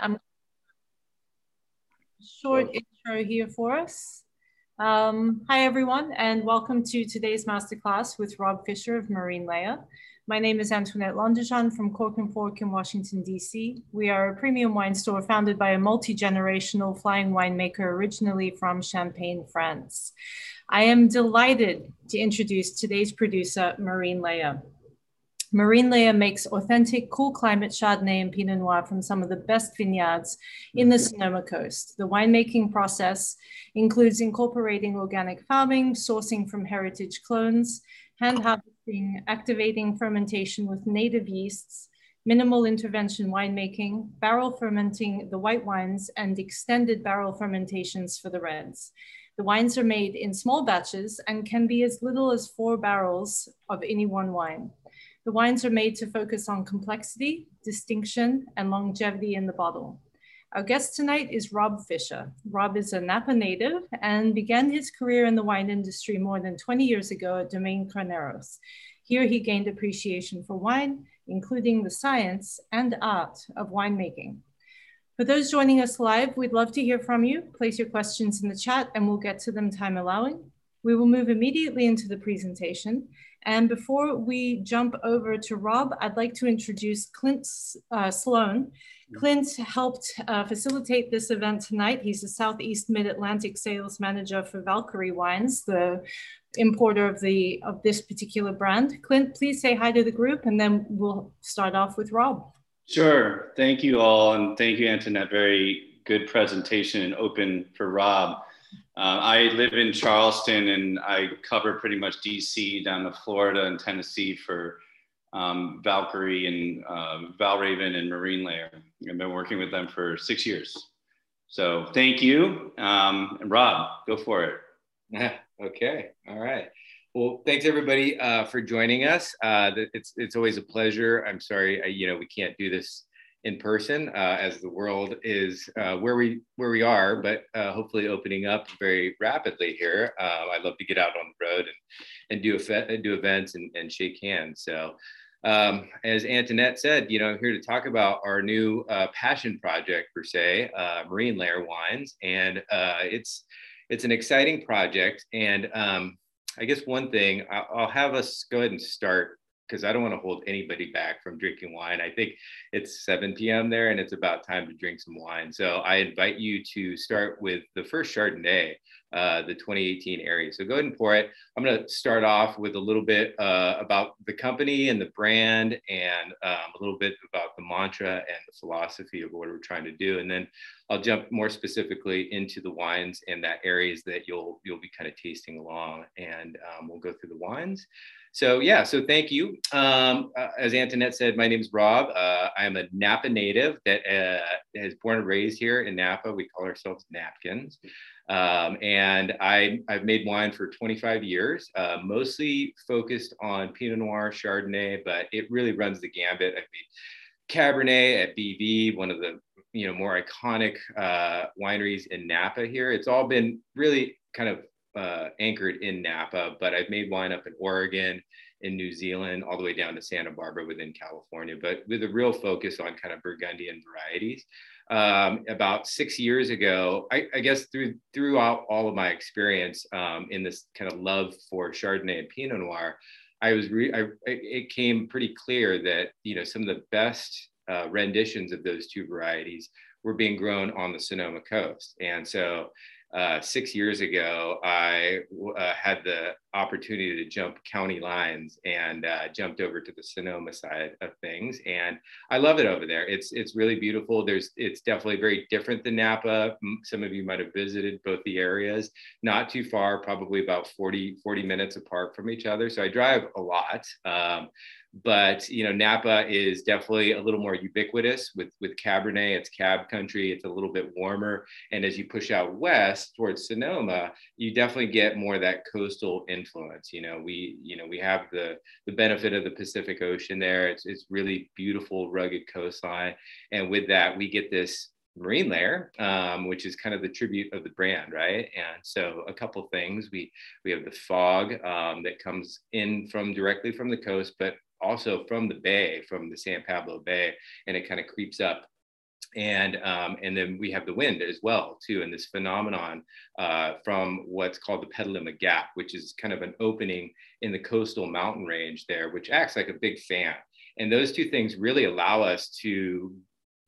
I'm short intro here for us. Hi everyone, and welcome to today's masterclass with Rob Fischer of Marine Layer. My name is Antoinette Lonjian from Cork and Fork in Washington, D.C. We are a premium wine store founded by a multi-generational flying winemaker originally from Champagne, France. I am delighted to introduce today's producer, Marine Layer. Marine Layer makes authentic, cool climate Chardonnay and Pinot Noir from some of the best vineyards in the Sonoma Coast. The winemaking process includes incorporating organic farming, sourcing from heritage clones, hand harvesting, activating fermentation with native yeasts, minimal intervention winemaking, barrel fermenting the white wines, and extended barrel fermentations for the reds. The wines are made in small batches and can be as little as 4 barrels of any one wine. The wines are made to focus on complexity, distinction, and longevity in the bottle. Our guest tonight is Rob Fischer. Rob is a Napa native and began his career in the wine industry more than 20 years ago at Domaine Carneros. Here he gained appreciation for wine, including the science and art of winemaking. For those joining us live, we'd love to hear from you. Place your questions in the chat and we'll get to them time allowing. We will move immediately into the presentation. And before we jump over to Rob, I'd like to introduce Clint Sloan. Clint helped facilitate this event tonight. He's the Southeast Mid-Atlantic Sales Manager for Valkyrie Wines, the importer of this particular brand. Clint, please say hi to the group and then we'll start off with Rob. Sure, thank you all. And thank you, Antoinette. Very good presentation and open for Rob. I live in Charleston and I cover pretty much DC down to Florida and Tennessee for Valkyrie and Valraven and Marine Layer. I've been working with them for 6 years. So thank you. And Rob, go for it. Okay. All right. Well, thanks everybody for joining us. It's always a pleasure. I'm sorry, we can't do this in person as the world is where we are, but hopefully opening up very rapidly here. I love to get out on the road and do events and shake hands. So as Antoinette said, I'm here to talk about our new passion project per se, Marine Layer Wines. And it's an exciting project. And I guess one thing, I'll have us go ahead and start because I don't want to hold anybody back from drinking wine. I think it's 7 p.m. there and it's about time to drink some wine. So I invite you to start with the first Chardonnay, the 2018 Aries. So go ahead and pour it. I'm going to start off with a little bit about the company and the brand and a little bit about the mantra and the philosophy of what we're trying to do. And then I'll jump more specifically into the wines and that Aries that you'll be kind of tasting along, and we'll go through the wines. So yeah, so thank you. As Antoinette said, my name is Rob. I am a Napa native that is born and raised here in Napa. We call ourselves napkins. And I've made wine for 25 years, mostly focused on Pinot Noir, Chardonnay, but it really runs the gambit. I've made Cabernet at BV, one of the more iconic wineries in Napa here. It's all been really kind of anchored in Napa, but I've made wine up in Oregon, in New Zealand, all the way down to Santa Barbara within California, but with a real focus on kind of Burgundian varieties. About 6 years ago, I guess throughout all of my experience in this kind of love for Chardonnay and Pinot Noir, it came pretty clear that some of the best renditions of those two varieties were being grown on the Sonoma Coast, and so. 6 years ago, I had the opportunity to jump county lines and jumped over to the Sonoma side of things, and I love it over there. It's really beautiful. It's definitely very different than Napa. Some of you might have visited both the areas, not too far, probably about 40 minutes apart from each other. So I drive a lot. But Napa is definitely a little more ubiquitous with Cabernet. It's Cab country. It's a little bit warmer, and as you push out west towards Sonoma, you definitely get more of that coastal influence. We have the benefit of the Pacific Ocean there. It's really beautiful, rugged coastline, and with that, we get this Marine Layer, which is kind of the tribute of the brand, right? And so a couple things, we have the fog that comes in directly from the coast, but also from the bay, from the San Pablo Bay, and it kind of creeps up And then we have the wind as well, too, and this phenomenon from what's called the Petaluma Gap, which is kind of an opening in the coastal mountain range there, which acts like a big fan. And those two things really allow us to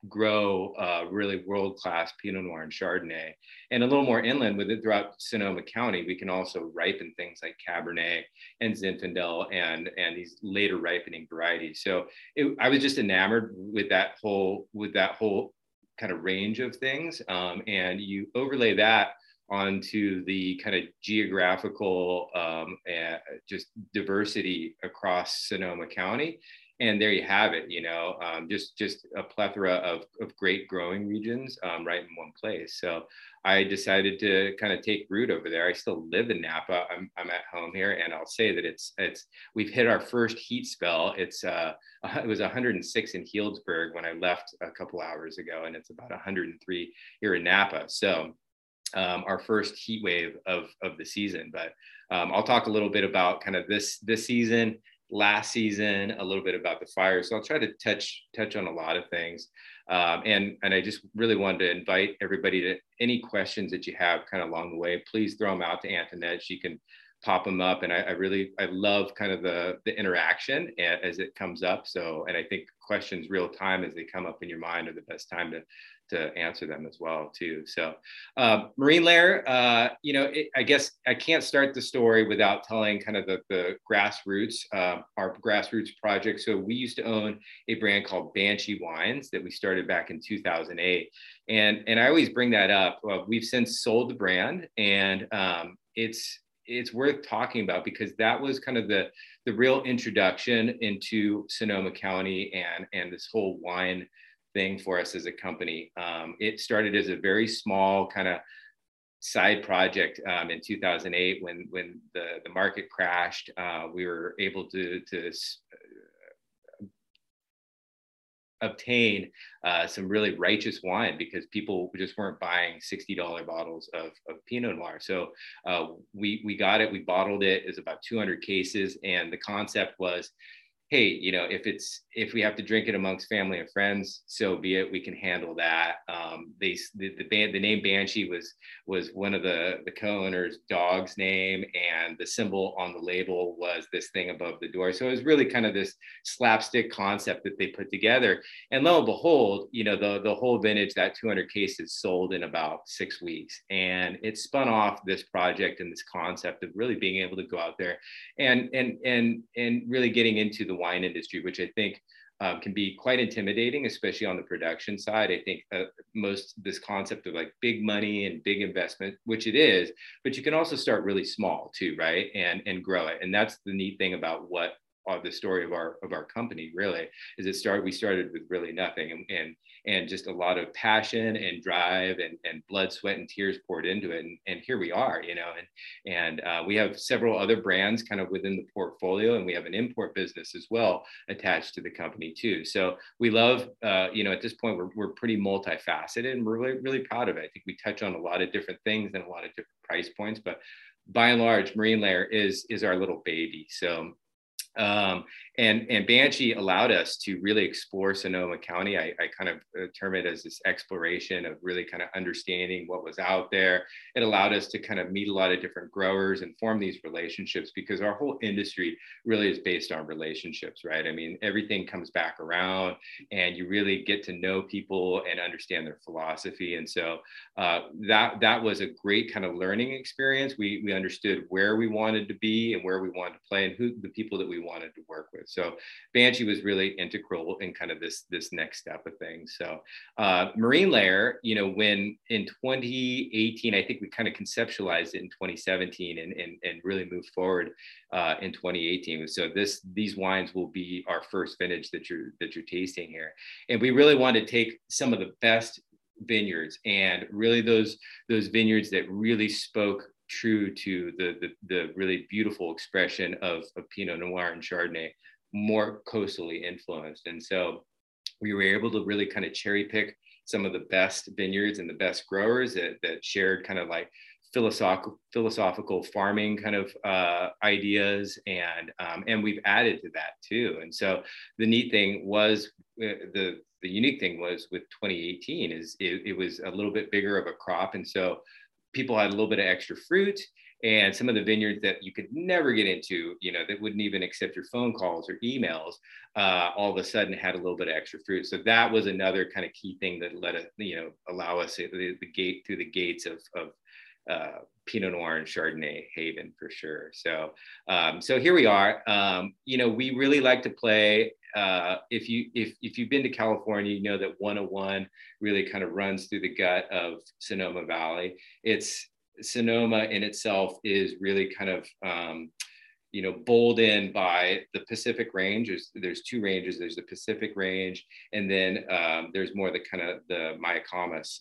grow really world-class Pinot Noir and Chardonnay. And a little more inland with it throughout Sonoma County, we can also ripen things like Cabernet and Zinfandel and these later ripening varieties. So I was just enamored with that whole kind of range of things. And you overlay that onto the kind of geographical just diversity across Sonoma County. And there you have it, just a plethora of great growing regions right in one place. So I decided to kind of take root over there. I still live in Napa. I'm at home here, and I'll say that we've hit our first heat spell. It was 106 in Healdsburg when I left a couple hours ago, and it's about 103 here in Napa. So our first heat wave of the season. But I'll talk a little bit about kind of this season, last season, a little bit about the fire. So I'll try to touch on a lot of things. And I just really wanted to invite everybody to any questions that you have kind of along the way, please throw them out to Antoinette. She can pop them up. And I love kind of the interaction as it comes up. So, and I think questions real time as they come up in your mind are the best time to answer them as well too. So Marine Layer, I guess I can't start the story without telling kind of the grassroots, our grassroots project. So we used to own a brand called Banshee Wines that we started back in 2008. And I always bring that up. We've since sold the brand, and it's worth talking about because that was kind of the real introduction into Sonoma County and this whole wine thing for us as a company. It started as a very small kind of side project in 2008 when the market crashed. We were able to obtain some really righteous wine because people just weren't buying $60 bottles of Pinot Noir. So we got it, we bottled it. It was about 200 cases. And the concept was, hey, if we have to drink it amongst family and friends, so be it, we can handle that. The name Banshee was one of the co-owner's dog's name, and the symbol on the label was this thing above the door. So it was really kind of this slapstick concept that they put together. And lo and behold, the whole vintage, that 200 cases sold in about 6 weeks. And it spun off this project and this concept of really being able to go out there and really getting into the wine industry, which I think can be quite intimidating, especially on the production side. I think this concept of like big money and big investment, which it is, but you can also start really small too, right? And grow it. And that's the neat thing about what the story of our company really is. We started with really nothing and just a lot of passion and drive and blood, sweat, and tears poured into it. And here we are, and we have several other brands kind of within the portfolio, and we have an import business as well attached to the company too. So we love, at this point, we're pretty multifaceted, and we're really, really proud of it. I think we touch on a lot of different things and a lot of different price points, but by and large, Marine Layer is our little baby. So and Banshee allowed us to really explore Sonoma County. I kind of term it as this exploration of really kind of understanding what was out there. It allowed us to kind of meet a lot of different growers and form these relationships, because our whole industry really is based on relationships, right? I mean, everything comes back around, and you really get to know people and understand their philosophy. And so that was a great kind of learning experience. We understood where we wanted to be and where we wanted to play and who the people that we wanted to work with. So Banshee was really integral in kind of this next step of things. So Marine Layer, when in 2018, I think we kind of conceptualized it in 2017 and really moved forward in 2018. So these wines will be our first vintage that you're tasting here. And we really want to take some of the best vineyards, and really those vineyards that really spoke true to the really beautiful expression of Pinot Noir and Chardonnay, more coastally influenced. And so we were able to really kind of cherry pick some of the best vineyards and the best growers that shared kind of like philosophical farming kind of ideas, and we've added to that too. And so the neat thing was the the unique thing was with 2018 is it was a little bit bigger of a crop. And so people had a little bit of extra fruit, and some of the vineyards that you could never get into, you know, that wouldn't even accept your phone calls or emails, all of a sudden had a little bit of extra fruit. So that was another kind of key thing that let us, you know, allow us through the gates of Pinot Noir and Chardonnay haven for sure. So, so here we are. You know, we really like to play. If you've been to California, you know that 101 really kind of runs through the gut of Sonoma Valley. Sonoma in itself is really kind of, you know, bowled in by the Pacific Range. There's two ranges. There's the Pacific Range, and then there's more the kind of the Mayacamas,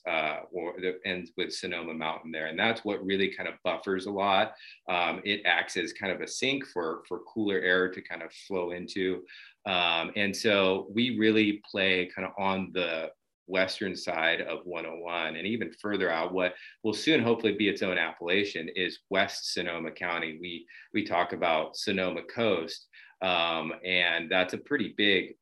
or that ends with Sonoma Mountain there. And that's what really kind of buffers a lot. It acts as kind of a sink for cooler air to kind of flow into. And so we really play kind of on the western side of 101, and even further out, what will soon hopefully be its own appellation is West Sonoma County. We talk about Sonoma Coast, and that's a pretty big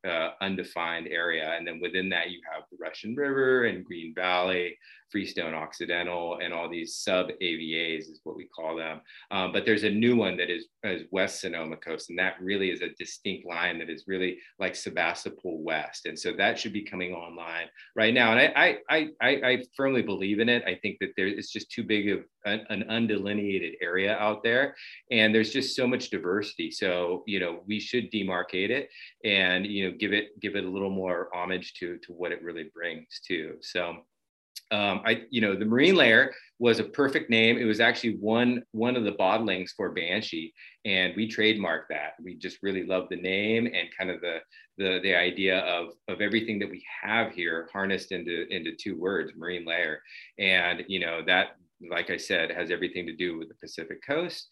undefined area. And then within that, you have the Russian River and Green Valley, Freestone Occidental, and all these sub-AVAs is what we call them. But there's a new one that is West Sonoma Coast, and that really is a distinct line that is really like Sebastopol West. And so that should be coming online right now. And I firmly believe in it. I think that it's just too big of an undelineated area out there, and there's just so much diversity. So, you know, we should demarcate it and, you know, give it a little more homage to what it really brings too. So, you know, the Marine Layer was a perfect name. It was actually one of the bottlings for Banshee, and we trademarked that. We just really love the name and kind of the idea of everything that we have here harnessed into two words, Marine Layer. And, you know, that, like I said, has everything to do with the Pacific Coast.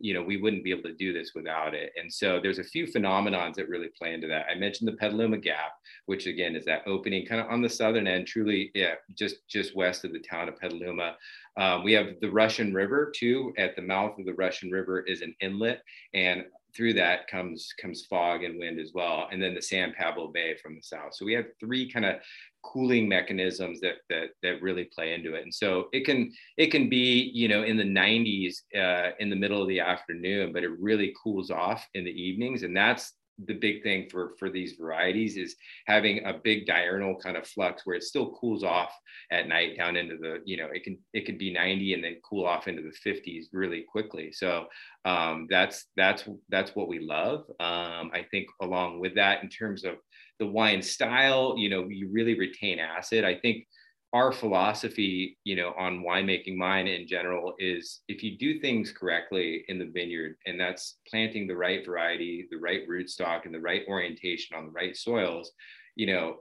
You know, we wouldn't be able to do this without it. And so there's a few phenomenons that really play into that. I mentioned the Petaluma Gap, which again is that opening kind of on the southern end, truly, yeah, just west of the town of Petaluma. We have the Russian River too. At the mouth of the Russian River is an inlet, and through that comes fog and wind as well. And then the San Pablo Bay from the south. So we have three kind of cooling mechanisms that really play into it. And so it can be, you know, in the 90s in the middle of the afternoon, but it really cools off in the evenings. And that's the big thing for these varieties, is having a big diurnal kind of flux where it still cools off at night down into the, you know, it can be 90 and then cool off into the 50s really quickly. So that's what we love. I think along with that, in terms of the wine style, you know, you really retain acid. I think our philosophy, you know, on winemaking, mine in general, is if you do things correctly in the vineyard, and that's planting the right variety, the right rootstock, and the right orientation on the right soils, you know,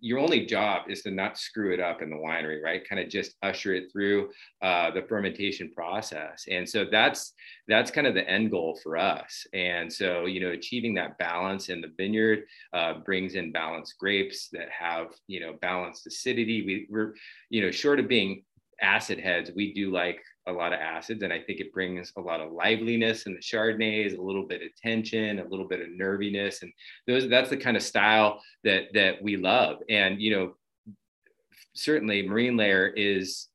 your only job is to not screw it up in the winery, right? Kind of just usher it through the fermentation process. And so that's kind of the end goal for us. And so, you know, achieving that balance in the vineyard brings in balanced grapes that have, you know, balanced acidity. We're, you know, short of being acid heads, we do like a lot of acids, and I think it brings a lot of liveliness in the Chardonnays, a little bit of tension, a little bit of nerviness, and that's the kind of style that we love. And, you know, certainly Marine Layer is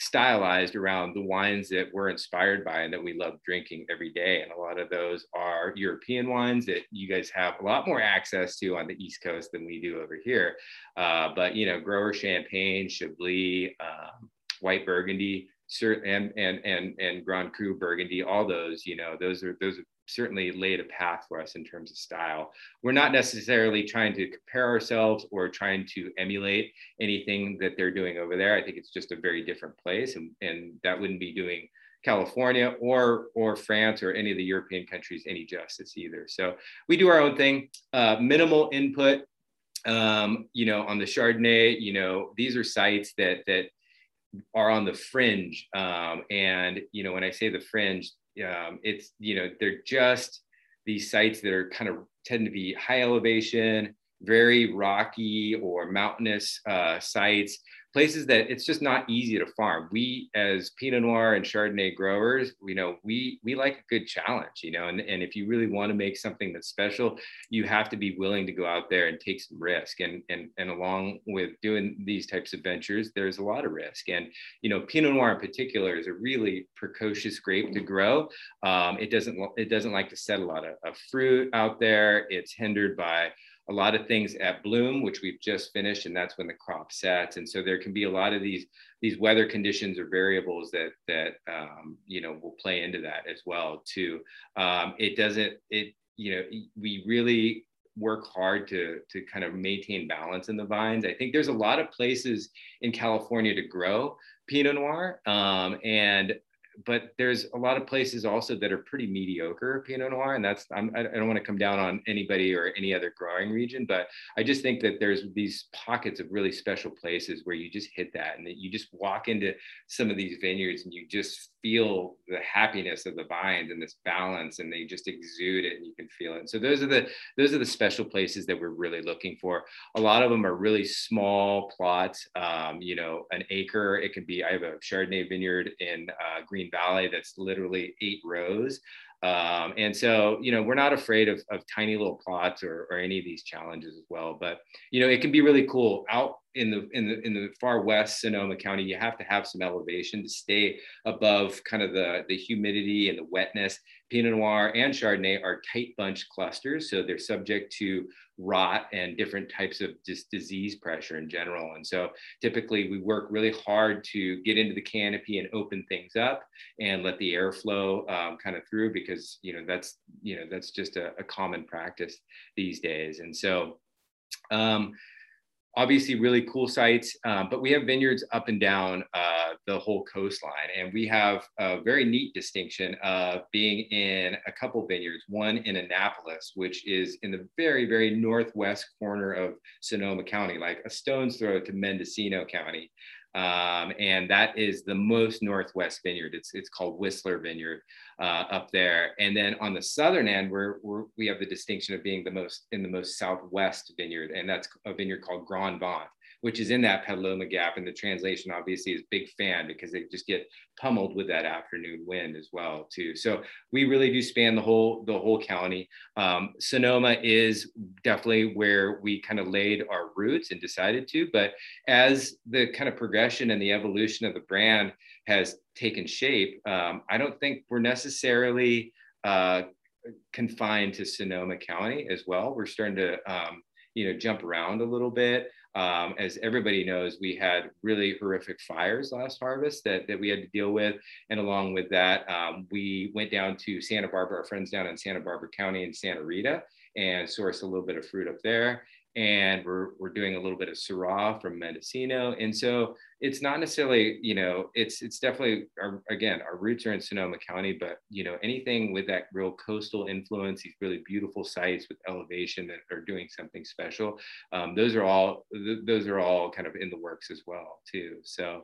stylized around the wines that we're inspired by and that we love drinking every day. And a lot of those are European wines that you guys have a lot more access to on the East Coast than we do over here. But, you know, Grower Champagne, Chablis, White Burgundy, and Grand Cru Burgundy, all those, you know, those are certainly laid a path for us in terms of style. We're not necessarily trying to compare ourselves or trying to emulate anything that they're doing over there. I think it's just a very different place, and that wouldn't be doing California or France or any of the European countries any justice either. So we do our own thing, minimal input, you know, on the Chardonnay. You know, these are sites that are on the fringe. And, you know, when I say the fringe, it's, you know, they're just these sites that are kind of tend to be high elevation, very rocky or mountainous sites, places that it's just not easy to farm. We, as Pinot Noir and Chardonnay growers, you know, we like a good challenge, you know, and if you really want to make something that's special, you have to be willing to go out there and take some risk. And along with doing these types of ventures, there's a lot of risk. And, you know, Pinot Noir in particular is a really precocious grape to grow. It doesn't like to set a lot of fruit out there. It's hindered by a lot of things at bloom, which we've just finished, and that's when the crop sets. And so there can be a lot of these weather conditions or variables that you know, will play into that as well too. We really work hard to kind of maintain balance in the vines. I think there's a lot of places in California to grow Pinot Noir, but there's a lot of places also that are pretty mediocre Pinot Noir, and I don't want to come down on anybody or any other growing region, but I just think that there's these pockets of really special places where you just hit that, and that you just walk into some of these vineyards and you just feel the happiness of the vines and this balance, and they just exude it and you can feel it. And so those are the special places that we're really looking for. A lot of them are really small plots, you know, an acre. It can be, I have a Chardonnay vineyard in Green Valley that's literally 8 rows. And so, you know, we're not afraid of tiny little plots or any of these challenges as well. But, you know, it can be really cool out in the far west Sonoma County. You have to have some elevation to stay above kind of the humidity and the wetness. Pinot Noir and Chardonnay are tight bunch clusters, so they're subject to rot and different types of just disease pressure in general. And so typically we work really hard to get into the canopy and open things up and let the air flow kind of through, because, you know, that's just a common practice these days. And so obviously really cool sites, but we have vineyards up and down the whole coastline. And we have a very neat distinction of being in a couple vineyards, one in Annapolis, which is in the very, very northwest corner of Sonoma County, like a stone's throw to Mendocino County. And that is the most northwest vineyard. It's called Whistler Vineyard up there. And then on the southern end, we have the distinction of being the most southwest vineyard, and that's a vineyard called Grand Vent, which is in that Petaluma Gap. And the translation obviously is big fan, because they just get pummeled with that afternoon wind as well too. So we really do span the whole county. Sonoma is definitely where we kind of laid our roots and decided to, but as the kind of progression and the evolution of the brand has taken shape, I don't think we're necessarily confined to Sonoma County as well. We're starting to jump around a little bit. As everybody knows, we had really horrific fires last harvest that we had to deal with. And along with that, we went down to Santa Barbara, our friends down in Santa Barbara County and Santa Rita, and sourced a little bit of fruit up there. And we're doing a little bit of Syrah from Mendocino. And so it's not necessarily, you know, it's definitely, our roots are in Sonoma County, but, you know, anything with that real coastal influence, these really beautiful sites with elevation that are doing something special. Those are all kind of in the works as well too. So,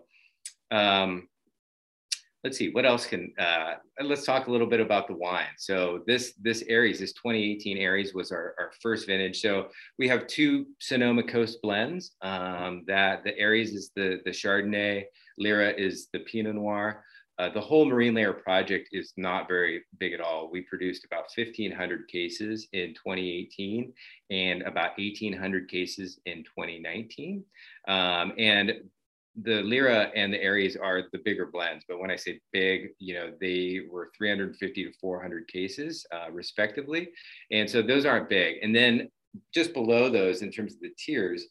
let's see, what else let's talk a little bit about the wine. So this Aries, this 2018 Aries was our first vintage. So we have 2 Sonoma Coast blends, that the Aries is the Chardonnay, Lyra is the Pinot Noir. The whole Marine Layer project is not very big at all. We produced about 1,500 cases in 2018 and about 1,800 cases in 2019. And the Lyra and the Aries are the bigger blends, but when I say big, you know, they were 350 to 400 cases, respectively. And so those aren't big. And then just below those, in terms of the tiers,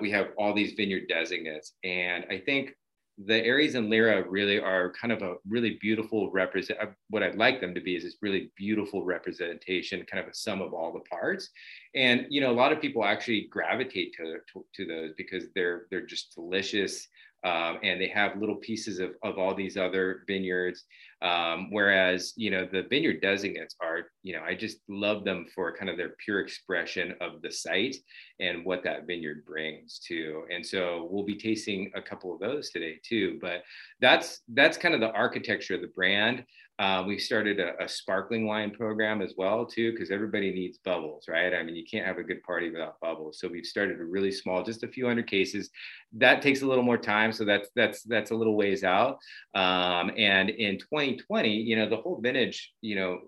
we have all these vineyard designates. And I think the Aries and Lyra really are kind of a really beautiful what I'd like them to be is this really beautiful representation, kind of a sum of all the parts. And, you know, a lot of people actually gravitate to those because they're just delicious. And they have little pieces of all these other vineyards. Whereas, you know, the vineyard designates are, you know, I just love them for kind of their pure expression of the site and what that vineyard brings to. And so we'll be tasting a couple of those today too, but that's kind of the architecture of the brand. We started a sparkling wine program as well too, because everybody needs bubbles, right? I mean, you can't have a good party without bubbles. So we've started a really small, just a few hundred cases. That takes a little more time. So that's a little ways out. And in 2020, you know, the whole vintage, you know,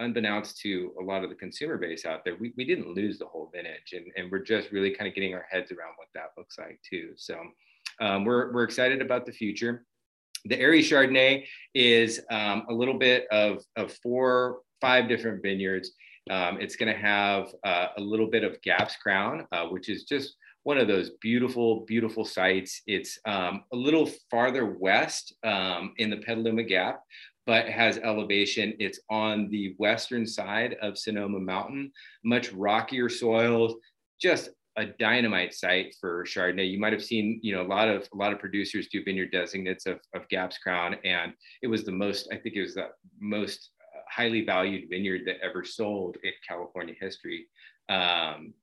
unbeknownst to a lot of the consumer base out there, we didn't lose the whole vintage, and we're just really kind of getting our heads around what that looks like too. So we're excited about the future. The Aries Chardonnay is a little bit of 4 or 5 different vineyards. It's going to have a little bit of Gap's Crown, which is just one of those beautiful, beautiful sites. It's a little farther west in the Petaluma Gap, but has elevation. It's on the western side of Sonoma Mountain, much rockier soils, just a dynamite site for Chardonnay. You might have seen, you know, a lot of producers do vineyard designates of Gap's Crown, and it was the most, I think it was the most highly valued vineyard that ever sold in California history. And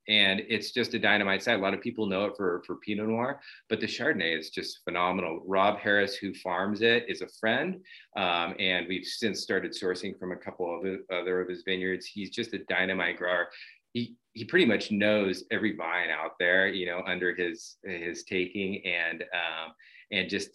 it's just a dynamite site. A lot of people know it for Pinot Noir, but the Chardonnay is just phenomenal. Rob Harris, who farms it, is a friend, and we've since started sourcing from a couple of other of his vineyards. He's just a dynamite grower. He pretty much knows every vine out there, you know, under his taking, and just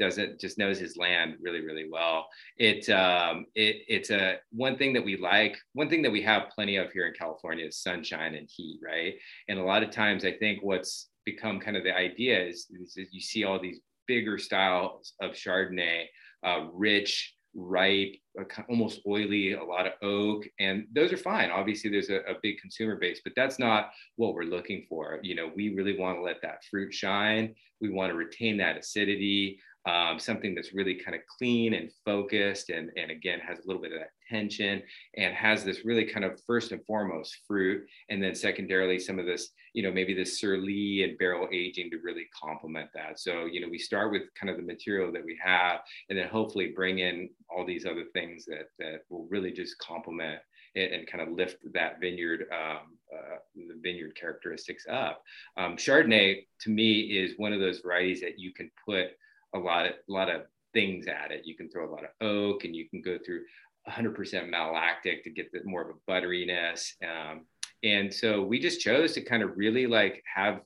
knows his land really, really well. It's a one thing that we like. One thing that we have plenty of here in California is sunshine and heat, right? And a lot of times, I think what's become kind of the idea is that you see all these bigger styles of Chardonnay, rich, ripe, almost oily, a lot of oak, and those are fine. Obviously there's a big consumer base, but that's not what we're looking for. You know, we really want to let that fruit shine. We want to retain that acidity, something that's really kind of clean and focused, and again has a little bit of that tension, and has this really kind of first and foremost fruit, and then secondarily some of this, you know, maybe this surly and barrel aging to really complement that. So, you know, we start with kind of the material that we have, and then hopefully bring in all these other things that will really just complement it and kind of lift that vineyard, the vineyard characteristics up. Chardonnay to me is one of those varieties that you can put a lot of things at it. You can throw a lot of oak, and you can go through 100% malolactic to get the more of a butteriness. And so we just chose to kind of really like have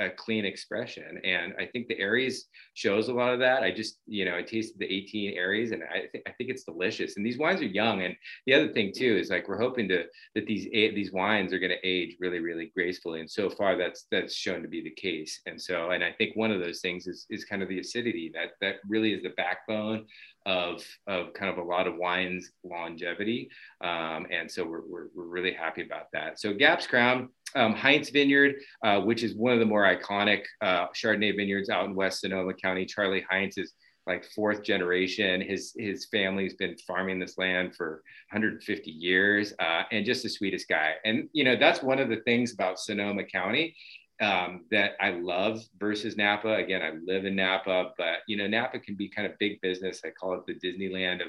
a clean expression. And I think the Aries shows a lot of that. I just, you know, I tasted the 18 Aries, and I think it's delicious. And these wines are young. And the other thing too, is like, we're hoping that these wines are going to age really, really gracefully. And so far that's shown to be the case. And so, and I think one of those things is kind of the acidity that really is the backbone of kind of a lot of wines' longevity. And so we're really happy about that. So Gap's Crown, Heintz Vineyard, which is one of the more iconic Chardonnay vineyards out in West Sonoma County. Charlie Heintz is like 4th generation. His family's been farming this land for 150 years, and just the sweetest guy. And, you know, that's one of the things about Sonoma County that I love versus Napa. Again, I live in Napa, but, you know, Napa can be kind of big business. I call it the Disneyland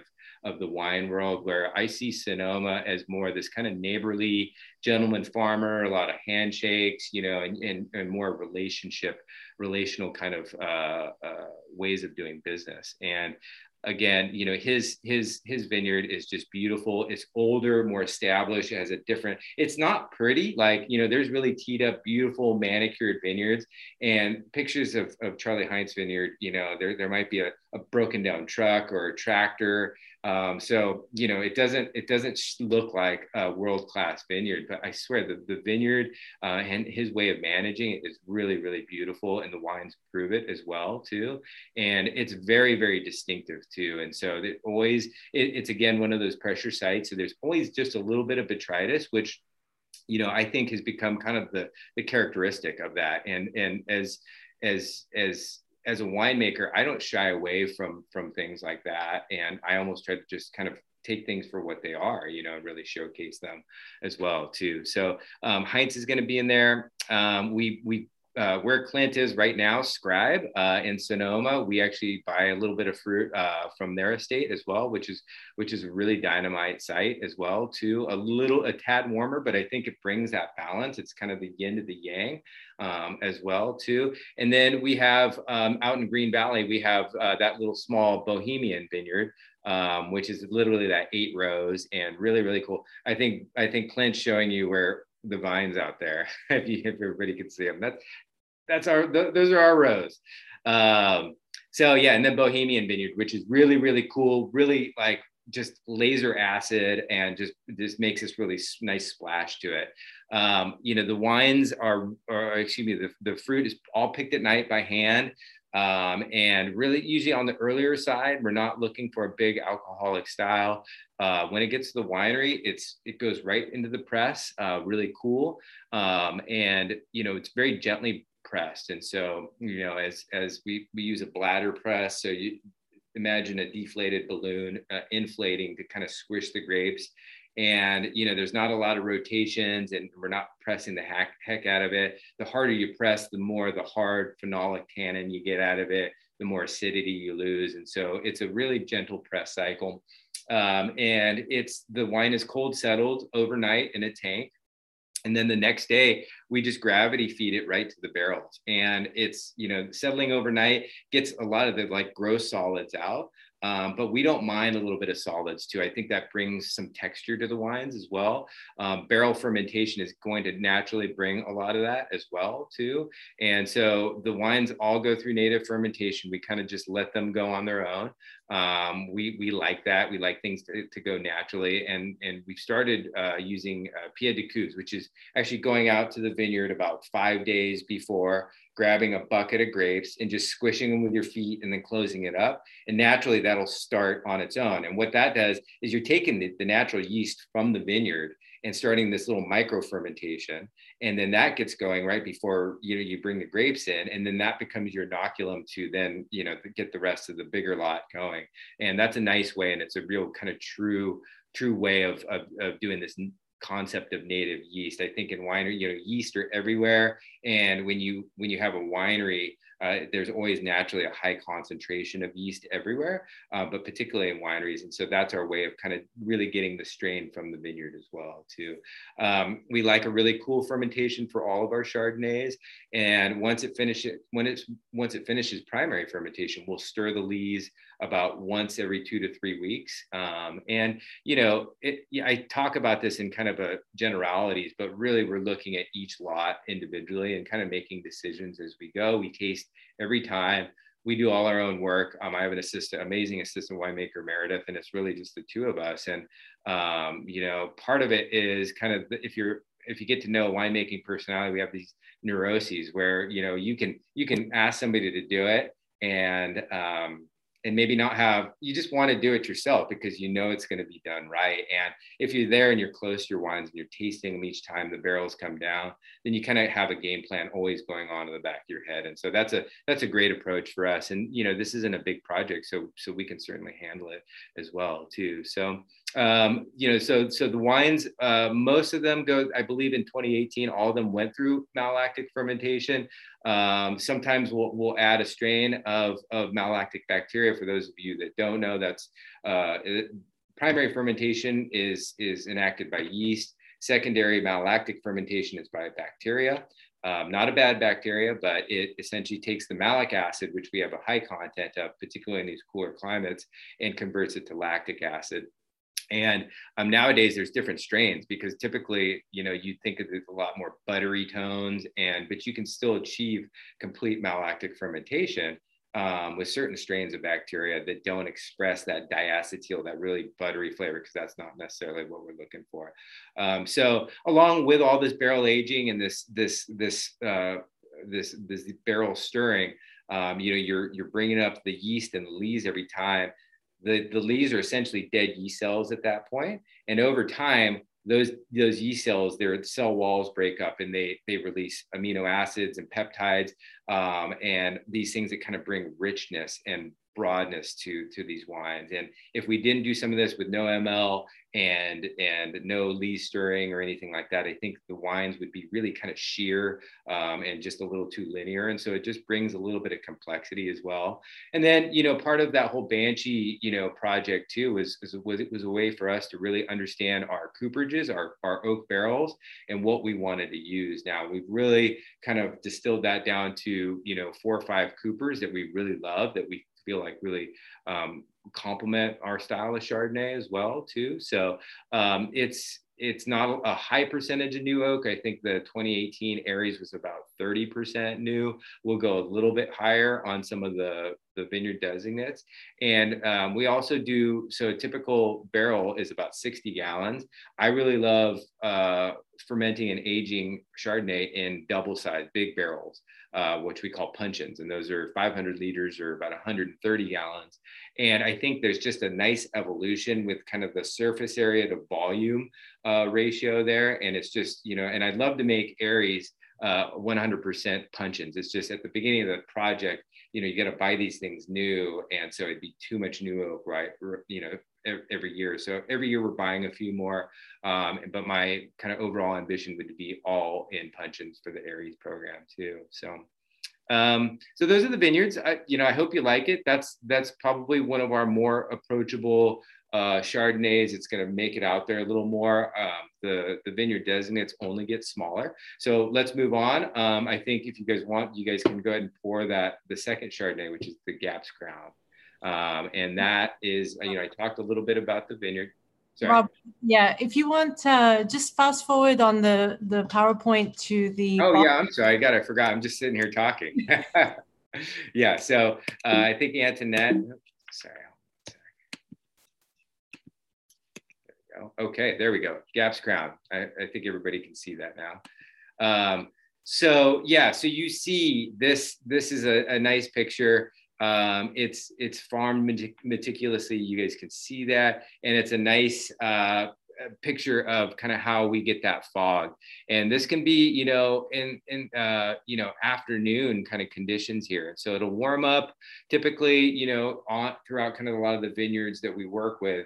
of the wine world, where I see Sonoma as more this kind of neighborly gentleman farmer, a lot of handshakes, you know, and more relational kind of ways of doing business. And again, you know, his vineyard is just beautiful. It's older, more established. It has a different, it's not pretty. Like, you know, there's really teed up, beautiful manicured vineyards, and pictures of Charlie Heintz Vineyard, you know, there might be a broken down truck or a tractor. So, you know, it doesn't look like a world-class vineyard, but I swear the vineyard and his way of managing it is really, really beautiful. And the wines prove it as well too. And it's very, very distinctive too. And so it's again, one of those pressure sites. So there's always just a little bit of botrytis, which, you know, I think has become kind of the characteristic of that. And as a winemaker, I don't shy away from things like that. And I almost try to just kind of take things for what they are, you know, and really showcase them as well too. So Heintz is going to be in there. We where Clint is right now, Scribe in Sonoma, we actually buy a little bit of fruit from their estate as well, which is a really dynamite site as well too. A tad warmer, but I think it brings that balance. It's kind of the yin to the yang as well too. And then we have out in Green Valley, we have that little small Bohemian Vineyard, which is literally that 8 rows and really, really cool. I think Clint's showing you where the vines out there, if everybody could see them. Those are our rows. So yeah, and then Bohemian Vineyard, which is really, really cool, really like just laser acid, and just makes this really nice splash to it. The wines the fruit is all picked at night by hand. And really usually on the earlier side, we're not looking for a big alcoholic style. When it gets to the winery, it goes right into the press, really cool. And it's very gently pressed. And so, as we use a bladder press, so you imagine a deflated balloon inflating to kind of squish the grapes. And, there's not a lot of rotations, and we're not pressing the heck out of it. The harder you press, the more the hard phenolic tannin you get out of it, the more acidity you lose. And so it's a really gentle press cycle. And the wine is cold settled overnight in a tank. And then the next day, we just gravity feed it right to the barrels. And it's, settling overnight gets a lot of the gross solids out. But we don't mind a little bit of solids too. I think that brings some texture to the wines as well. Barrel fermentation is going to naturally bring a lot of that as well too. And so the wines all go through native fermentation. We kind of just let them go on their own. We like that. We like things to go naturally. And we've started using pied de coups, which is actually going out to the vineyard about 5 days before, grabbing a bucket of grapes and just squishing them with your feet and then closing it up. And naturally that'll start on its own. And what that does is you're taking the natural yeast from the vineyard and starting this little micro fermentation. And then that gets going right before, you bring the grapes in, and then that becomes your inoculum to then, get the rest of the bigger lot going. And that's a nice way. And it's a real kind of true way of doing this concept of native yeast. I think in winery, yeast are everywhere. And when you have a winery, there's always naturally a high concentration of yeast everywhere, but particularly in wineries. And so that's our way of kind of really getting the strain from the vineyard as well too. We like a really cool fermentation for all of our Chardonnays. And once it finishes primary fermentation, we'll stir the lees about once every 2 to 3 weeks. I talk about this in kind of a generalities, but really we're looking at each lot individually and kind of making decisions as we go. We taste every time. We do all our own work. I have an amazing assistant winemaker, Meredith, and it's really just the two of us. And, part of it is kind of, if you get to know a winemaking personality, we have these neuroses where, you can ask somebody to do it and maybe not have, you just want to do it yourself because it's going to be done right. And if you're there and you're close to your wines and you're tasting them each time the barrels come down, then you kind of have a game plan always going on in the back of your head. And so that's a great approach for us. And, this isn't a big project, so we can certainly handle it as well too. So, so the wines, most of them go, I believe in 2018, all of them went through malolactic fermentation. Sometimes we'll add a strain of malolactic bacteria. For those of you that don't know, that's primary fermentation is enacted by yeast. Secondary malolactic fermentation is by bacteria. Not a bad bacteria, but it essentially takes the malic acid, which we have a high content of, particularly in these cooler climates, and converts it to lactic acid. And nowadays there's different strains because typically, you think of a lot more buttery tones, but you can still achieve complete malolactic fermentation with certain strains of bacteria that don't express that diacetyl, that really buttery flavor, because that's not necessarily what we're looking for. So along with all this barrel aging and this barrel stirring, you're bringing up the yeast and the lees every time. The lees are essentially dead yeast cells at that point. And over time, those yeast cells, their cell walls break up and they release amino acids and peptides And these things that kind of bring richness and broadness to these wines. And if we didn't do some of this with no ML and no lees stirring or anything like that, I think the wines would be really kind of sheer and just a little too linear. And so it just brings a little bit of complexity as well. And then, you know, part of that whole Banshee, you know, project too was a way for us to really understand our cooperages, our oak barrels, and what we wanted to use. Now we've really kind of distilled that down to, you know, 4 or 5 coopers that we really love, that we feel like really complement our style of Chardonnay as well too. So it's not a high percentage of new oak. I think the 2018 Aries was about 30% new. We'll go a little bit higher on some of the vineyard designates. And we also do, so a typical barrel is about 60 gallons. I really love fermenting and aging Chardonnay in double-sized big barrels, which we call puncheons. And those are 500 liters or about 130 gallons. And I think there's just a nice evolution with kind of the surface area to volume ratio there. And it's just, you know, and I'd love to make Aries 100% puncheons. It's just at the beginning of the project, you know, you got to buy these things new. And so it'd be too much new oak, right? You know, every year. So every year we're buying a few more. But my kind of overall ambition would be all in puncheons for the Aries program too. So, so those are the vineyards. You know, I hope you like it. That's probably one of our more approachable Chardonnays. It's going to make it out there a little more. The vineyard designates only get smaller. So let's move on. I think if you guys want, you guys can go ahead and pour that, the second Chardonnay, which is the Gap's Crown. And that is, you know, I talked a little bit about the vineyard. Sorry. Rob, yeah, if you want, just fast forward on the PowerPoint to the... Oh, yeah, I'm sorry. I forgot. I'm just sitting here talking. Yeah, so I think Antoinette... Sorry. Okay, there we go. Gap's Crown. I think everybody can see that now. So yeah, so you see this is a nice picture. It's farmed meticulously. You guys can see that. And it's a nice picture of kind of how we get that fog. And this can be, you know, in you know, afternoon kind of conditions here. And so it'll warm up typically, you know, throughout kind of a lot of the vineyards that we work with.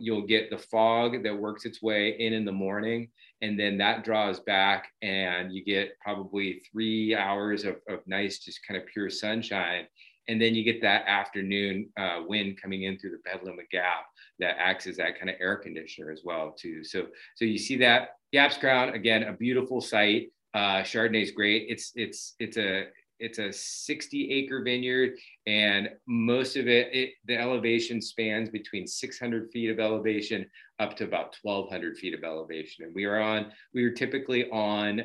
You'll get the fog that works its way in the morning, and then that draws back and you get probably 3 hours of nice, just kind of pure sunshine. And then you get that afternoon wind coming in through the Petaluma Gap that acts as that kind of air conditioner as well too. So you see that Gap's Crown, again, a beautiful site. Chardonnay is great. It's a 60-acre vineyard, and most of it, the elevation spans between 600 feet of elevation up to about 1,200 feet of elevation. And we were typically on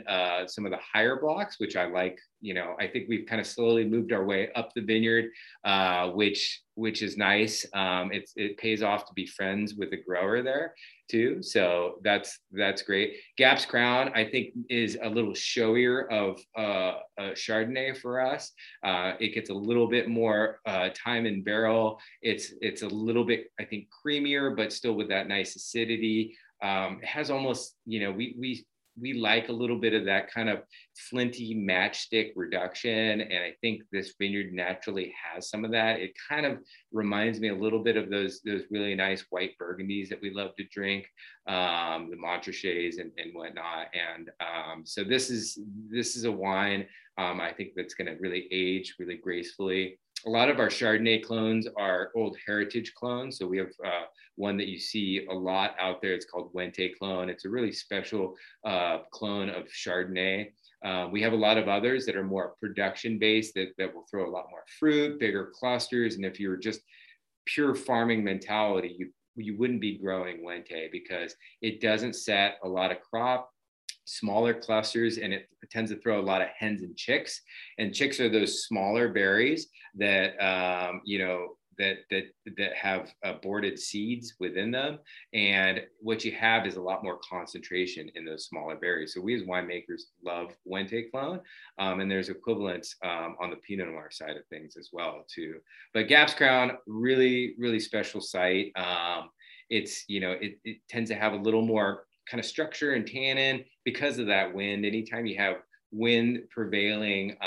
some of the higher blocks, which I like. You know, I think we've kind of slowly moved our way up the vineyard, which is nice. It pays off to be friends with the grower there too. So that's great. Gap's Crown, I think, is a little showier of a Chardonnay for us. It gets a little bit more time in barrel. It's a little bit, I think, creamier, but still with that nice acidity. It has almost, you know, we like a little bit of that kind of flinty matchstick reduction. And I think this vineyard naturally has some of that. It kind of reminds me a little bit of those really nice white Burgundies that we love to drink, the Montrachets and whatnot. And so this is a wine, I think, that's going to really age really gracefully. A lot of our Chardonnay clones are old heritage clones. So we have one that you see a lot out there. It's called Wente clone. It's a really special clone of Chardonnay. We have a lot of others that are more production-based that will throw a lot more fruit, bigger clusters. And if you were just pure farming mentality, you wouldn't be growing Wente because it doesn't set a lot of crop, smaller clusters, and it tends to throw a lot of hens and chicks. And chicks are those smaller berries that, you know, that have aborted seeds within them. And what you have is a lot more concentration in those smaller berries. So we as winemakers love Wente clone, and there's equivalents on the Pinot Noir side of things as well too. But Gap's Crown, really, really special site. It's, you know, it tends to have a little more kind of structure and tannin because of that wind. Anytime you have when prevailing,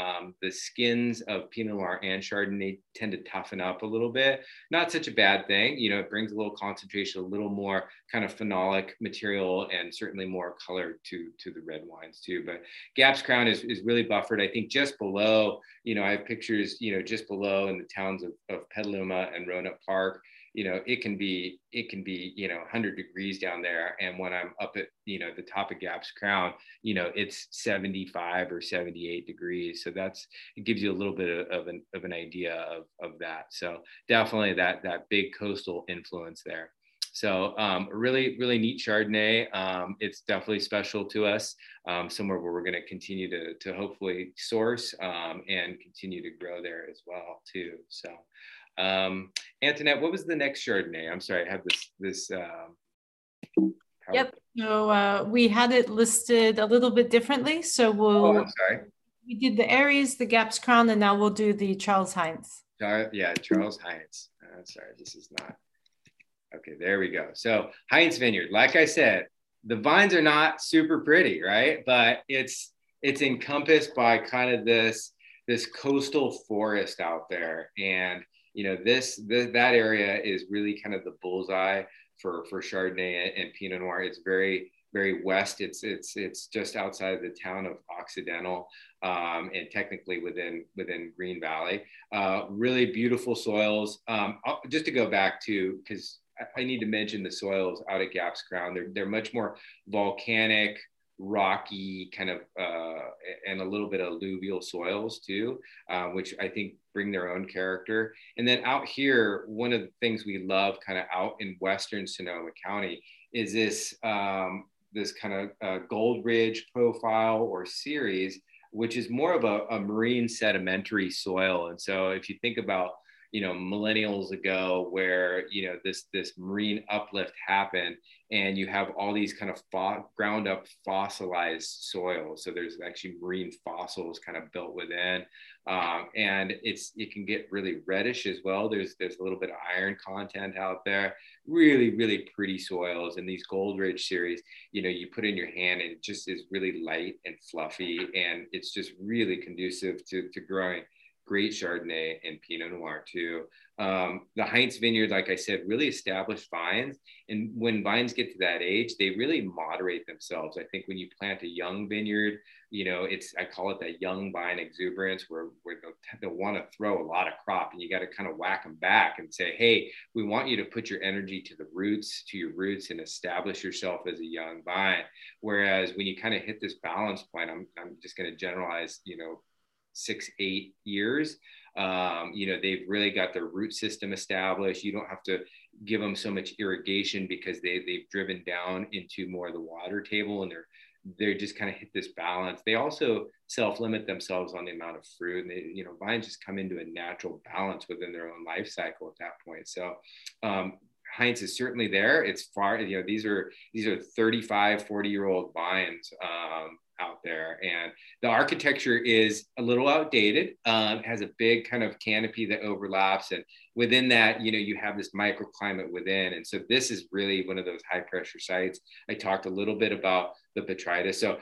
the skins of Pinot Noir and Chardonnay tend to toughen up a little bit. Not such a bad thing. You know, it brings a little concentration, a little more kind of phenolic material, and certainly more color to the red wines too. But Gap's Crown is really buffered. I think just below, you know, I have pictures, you know, just below in the towns of Petaluma and Roanoke Park. You know, it can be, you know, 100 degrees down there. And when I'm up at, you know, the top of Gap's Crown, you know, it's 75 or 78 degrees. So it gives you a little bit of an idea of that. So definitely that big coastal influence there. So really, really neat Chardonnay. It's definitely special to us, somewhere where we're going to continue to hopefully source and continue to grow there as well too. So Antoinette, what was the next Chardonnay? I'm sorry, I have this. Yep. So we had it listed a little bit differently. So I'm sorry. We did the Aries, the Gap's Crown, and now we'll do the Charles Heintz. Yeah, Charles Heintz. I'm sorry, this is not. Okay, there we go. So Heintz Vineyard, like I said, the vines are not super pretty, right? But it's encompassed by kind of this coastal forest out there. And you know, that area is really kind of the bullseye for Chardonnay and Pinot Noir. It's very, very west. It's just outside of the town of Occidental, and technically within Green Valley. Really beautiful soils. Just to go back to, because I need to mention the soils out at Gap's Crown. They're much more volcanic, rocky kind of, and a little bit of alluvial soils too, which I think bring their own character. And then out here, one of the things we love kind of out in Western Sonoma County is this kind of Gold Ridge profile or series, which is more of a marine sedimentary soil. And so if you think about, you know, millennials ago, where, you know, this marine uplift happened, and you have all these kind of ground up fossilized soils. So there's actually marine fossils kind of built within, and it can get really reddish as well. There's a little bit of iron content out there. Really, really pretty soils. And these Gold Ridge series, you know, you put in your hand and it just is really light and fluffy, and it's just really conducive to growing great Chardonnay and Pinot Noir too. The Heintz Vineyard, like I said, really established vines. And when vines get to that age, they really moderate themselves. I think when you plant a young vineyard, you know, I call it that young vine exuberance, where they'll want to throw a lot of crop, and you got to kind of whack them back and say, hey, we want you to put your energy to your roots and establish yourself as a young vine. Whereas when you kind of hit this balance point, I'm just going to generalize, you know, 6-8 years, you know, they've really got their root system established. You don't have to give them so much irrigation because they've driven down into more of the water table, and they're just kind of hit this balance. They also self-limit themselves on the amount of fruit, and you know, vines just come into a natural balance within their own life cycle at that point. So Heintz is certainly there. It's far, you know, these are 35-40-year-old vines out there, and the architecture is a little outdated. It has a big kind of canopy that overlaps, and within that, you know, you have this microclimate within. And so this is really one of those high pressure sites. I talked a little bit about the botrytis. So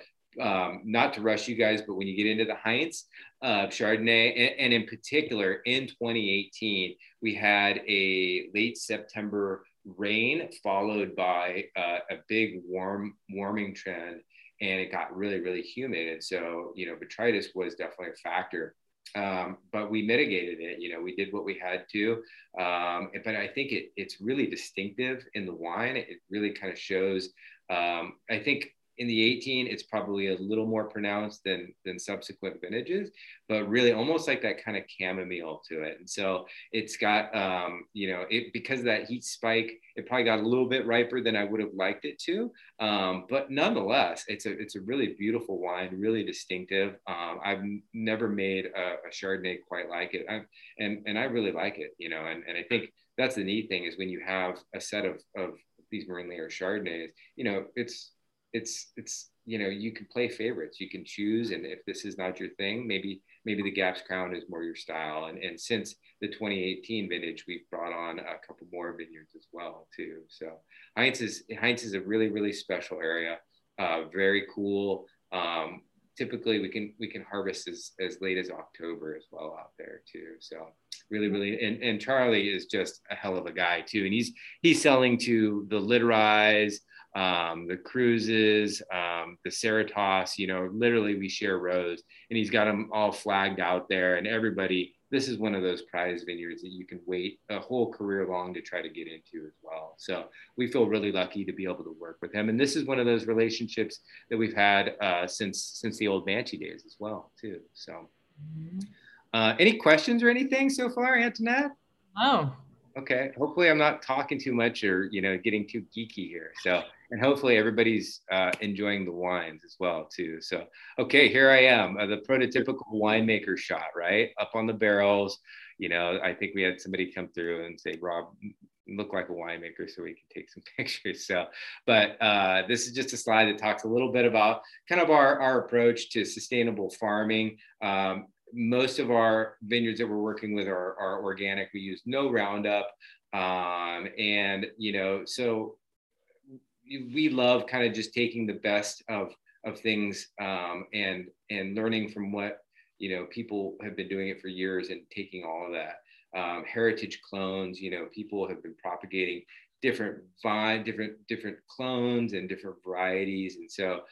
not to rush you guys, but when you get into the Heintz Chardonnay, and in particular in 2018, we had a late September rain followed by a big warming trend, and it got really, really humid. And so, you know, botrytis was definitely a factor, but we mitigated it. You know, we did what we had to, but I think it's really distinctive in the wine. It really kind of shows, I think in the 18, it's probably a little more pronounced than subsequent vintages, but really almost like that kind of chamomile to it. And so it's got, you know, because of that heat spike, it probably got a little bit riper than I would have liked it to. But nonetheless, it's a really beautiful wine, really distinctive. I've never made a Chardonnay quite like it. And I really like it, you know, and I think that's the neat thing is when you have a set of these Marine Layer Chardonnays, you know, it's you know, you can play favorites, you can choose. And if this is not your thing, maybe the Gap's Crown is more your style. And since the 2018 vintage, we've brought on a couple more vineyards as well too. So Heintz is a really, really special area, very cool. typically we can harvest as late as October as well out there too. So really, and Charlie is just a hell of a guy too. And he's selling to the Litterize, the Cruises, the Cerritos, literally we share rows, and he's got them all flagged out there, and everybody, this is one of those prize vineyards that you can wait a whole career long to try to get into as well. So we feel really lucky to be able to work with him. And this is one of those relationships that we've had since the old Banshee days as well too. So any questions or anything so far, Antoinette? Oh. Okay. Hopefully I'm not talking too much or, getting too geeky here. So, and hopefully everybody's enjoying the wines as well too. So, okay, here I am, the prototypical winemaker shot, right? Up on the barrels. I think we had somebody come through and say, Rob, look like a winemaker so we can take some pictures. So, but this is just a slide that talks a little bit about kind of our approach to sustainable farming. Most of our vineyards that we're working with are organic. We use no Roundup. So we love kind of just taking the best of things and learning from what, people have been doing it for years and taking all of that. Heritage clones, people have been propagating different vine, different clones and different varieties. And so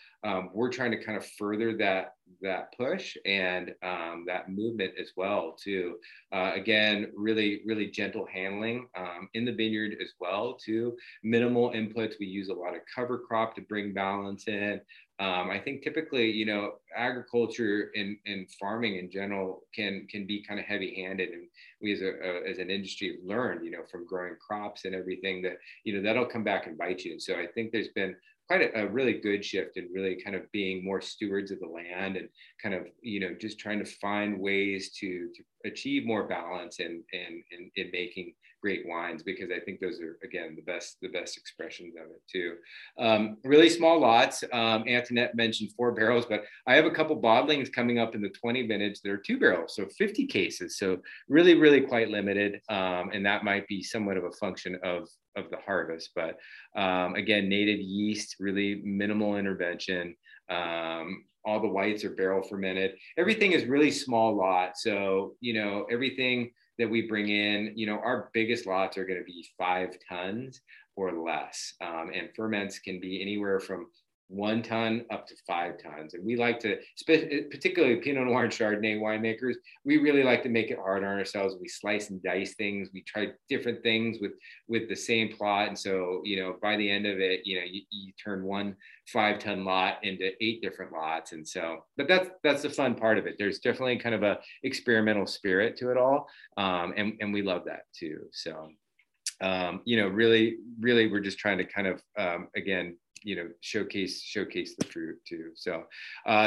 we're trying to kind of further that push and that movement as well too. Again, really, really gentle handling in the vineyard as well too. Minimal inputs. We use a lot of cover crop to bring balance in. I think typically, agriculture and farming in general can be kind of heavy-handed, and we as an industry learned, from growing crops and everything that, that'll come back and bite you. And so I think there's been quite a really good shift in really kind of being more stewards of the land and kind of, just trying to find ways to achieve more balance and in making great wines, because I think those are, again, the best expressions of it too. Really small lots. Antoinette mentioned 4 barrels, but I have a couple bottlings coming up in the 20 vintage that are 2 barrels, so 50 cases. So really, really quite limited. And that might be somewhat of a function of the harvest, but again, native yeast, really minimal intervention. All the whites are barrel fermented. Everything is really small lot. So, everything that we bring in, our biggest lots are going to be 5 tons or less. And ferments can be anywhere from 1 ton up to 5 tons. And we like to, particularly Pinot Noir and Chardonnay winemakers, we really like to make it hard on ourselves. We slice and dice things. We try different things with the same plot. And so, by the end of it, you turn one 5-ton lot into 8 different lots. And so, but that's the fun part of it. There's definitely kind of a experimental spirit to it all. And we love that too. So, really, really, we're just trying to kind of, again, showcase the fruit too. So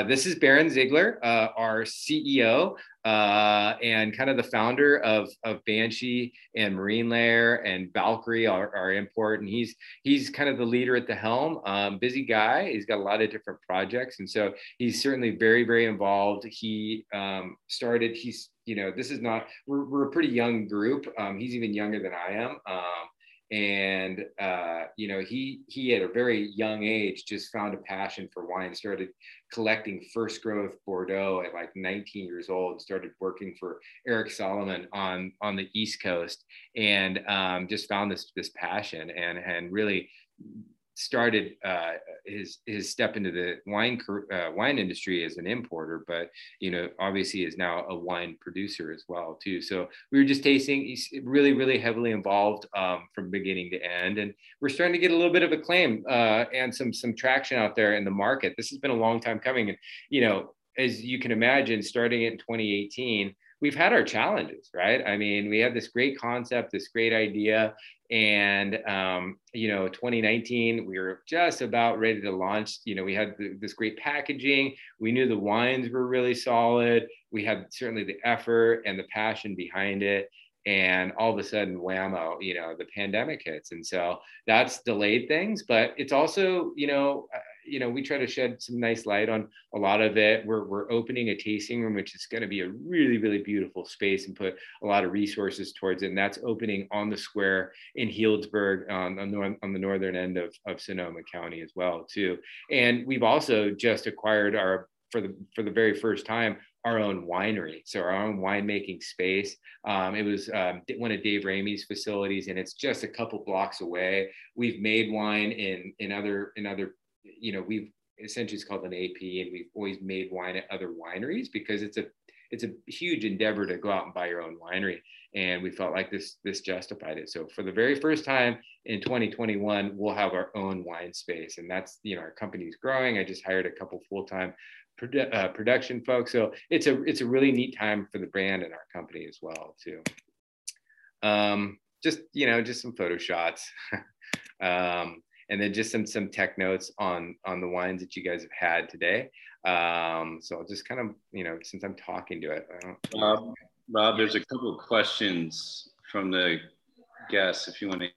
this is Baron Ziegler, our CEO and kind of the founder of Banshee and Marine Layer and Valkyrie, our import. And he's kind of the leader at the helm, busy guy. He's got a lot of different projects. And so he's certainly very, very involved. He this is not, we're a pretty young group. He's even younger than I am. And, he at a very young age just found a passion for wine, started collecting first growth Bordeaux at like 19 years old, started working for Eric Solomon on the East Coast, and just found this passion and really started his step into the wine industry as an importer, but, obviously is now a wine producer as well too. So we were just tasting, he's really, really heavily involved from beginning to end. And we're starting to get a little bit of acclaim and some traction out there in the market. This has been a long time coming. And, as you can imagine, starting in 2018, we've had our challenges, right? I mean, we had this great concept, this great idea, and 2019, we were just about ready to launch. We had this great packaging. We knew the wines were really solid. We had certainly the effort and the passion behind it. And all of a sudden, whammo, the pandemic hits. And so that's delayed things, but it's also, we try to shed some nice light on a lot of it. We're opening a tasting room, which is going to be a really, really beautiful space and put a lot of resources towards it. And that's opening on the square in Healdsburg on the northern end of Sonoma County as well too. And we've also just acquired our for the very first time, our own winery. So our own winemaking space. It was one of Dave Ramey's facilities, and it's just a couple blocks away. We've made wine in other, you know, we've essentially, it's called an AP, and we've always made wine at other wineries because it's a huge endeavor to go out and buy your own winery. And we felt like this justified it. So for the very first time in 2021, we'll have our own wine space. And that's, you know, our company's growing. I just hired a couple full-time production folks. So it's a really neat time for the brand and our company as well too. Just some photo shots. And then just some tech notes on the wines that you guys have had today. So I'll just kind of, you know, since I'm talking to it. Rob, there's a couple of questions from the guests if you want to.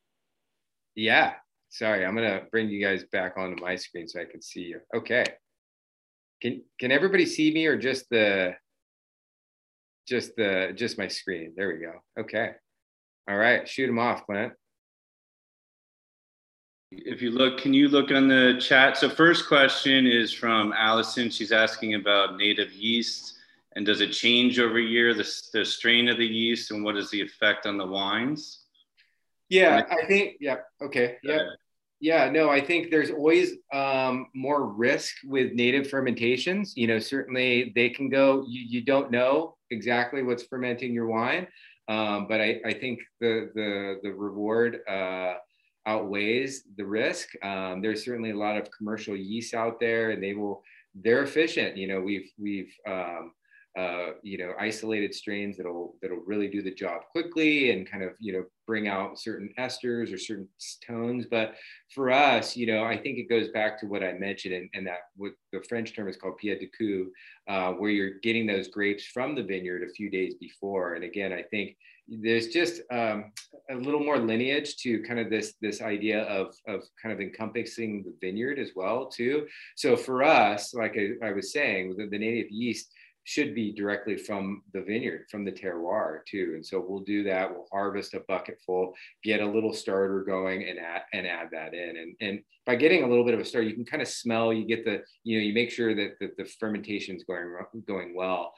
Yeah, sorry, I'm gonna bring you guys back onto my screen so I can see you. Okay, can everybody see me or just my screen? There we go. Okay, all right, shoot them off, Clint. If you look, can you look on the chat? So first question is from Allison. She's asking about native yeast and does it change over year, the strain of the yeast, and what is the effect on the wines? Yeah, I think, yeah, okay, yeah. Yeah, no, I think there's always more risk with native fermentations. You know, certainly they can go, you don't know exactly what's fermenting your wine, but I think the reward outweighs the risk. There's certainly a lot of commercial yeast out there, and they're efficient. You know, we've isolated strains that'll really do the job quickly and kind of, you know, bring out certain esters or certain tones. But for us, you know, I think it goes back to what I mentioned, and that what the French term is called pied de coupe, where you're getting those grapes from the vineyard a few days before. And again, I think there's just a little more lineage to kind of this idea of kind of encompassing the vineyard as well too. So for us, like I was saying, the native yeast should be directly from the vineyard, from the terroir too. And so we'll do that. We'll harvest a bucket full, get a little starter going, and add that in. And by getting a little bit of a starter, you can kind of smell, you get the, you know, you make sure that the fermentation's going well.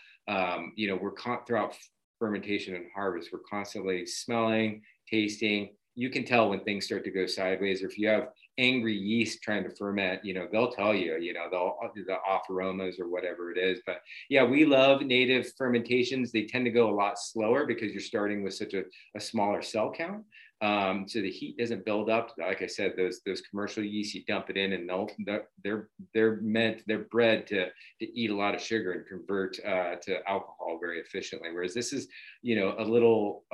You know, we're throughout fermentation and harvest, we're constantly smelling, tasting. You can tell when things start to go sideways, or if you have angry yeast trying to ferment, you know, they'll tell you, you know, they'll do the off aromas or whatever it is. But yeah, we love native fermentations. They tend to go a lot slower because you're starting with such a smaller cell count. So the heat doesn't build up. Like I said, those commercial yeast, you dump it in and they're bred to eat a lot of sugar and convert to alcohol very efficiently. Whereas this is, you know, a little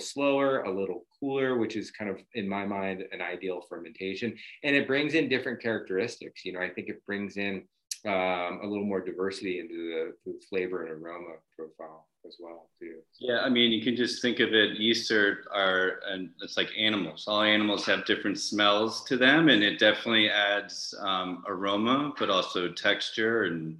slower, a little cooler, which is kind of, in my mind, an ideal fermentation. And it brings in different characteristics. You know, I think it brings in a little more diversity into the flavor and aroma profile as well too. Yeah, I mean, you can just think of it, yeast are, and it's like animals. All animals have different smells to them, and it definitely adds aroma, but also texture. And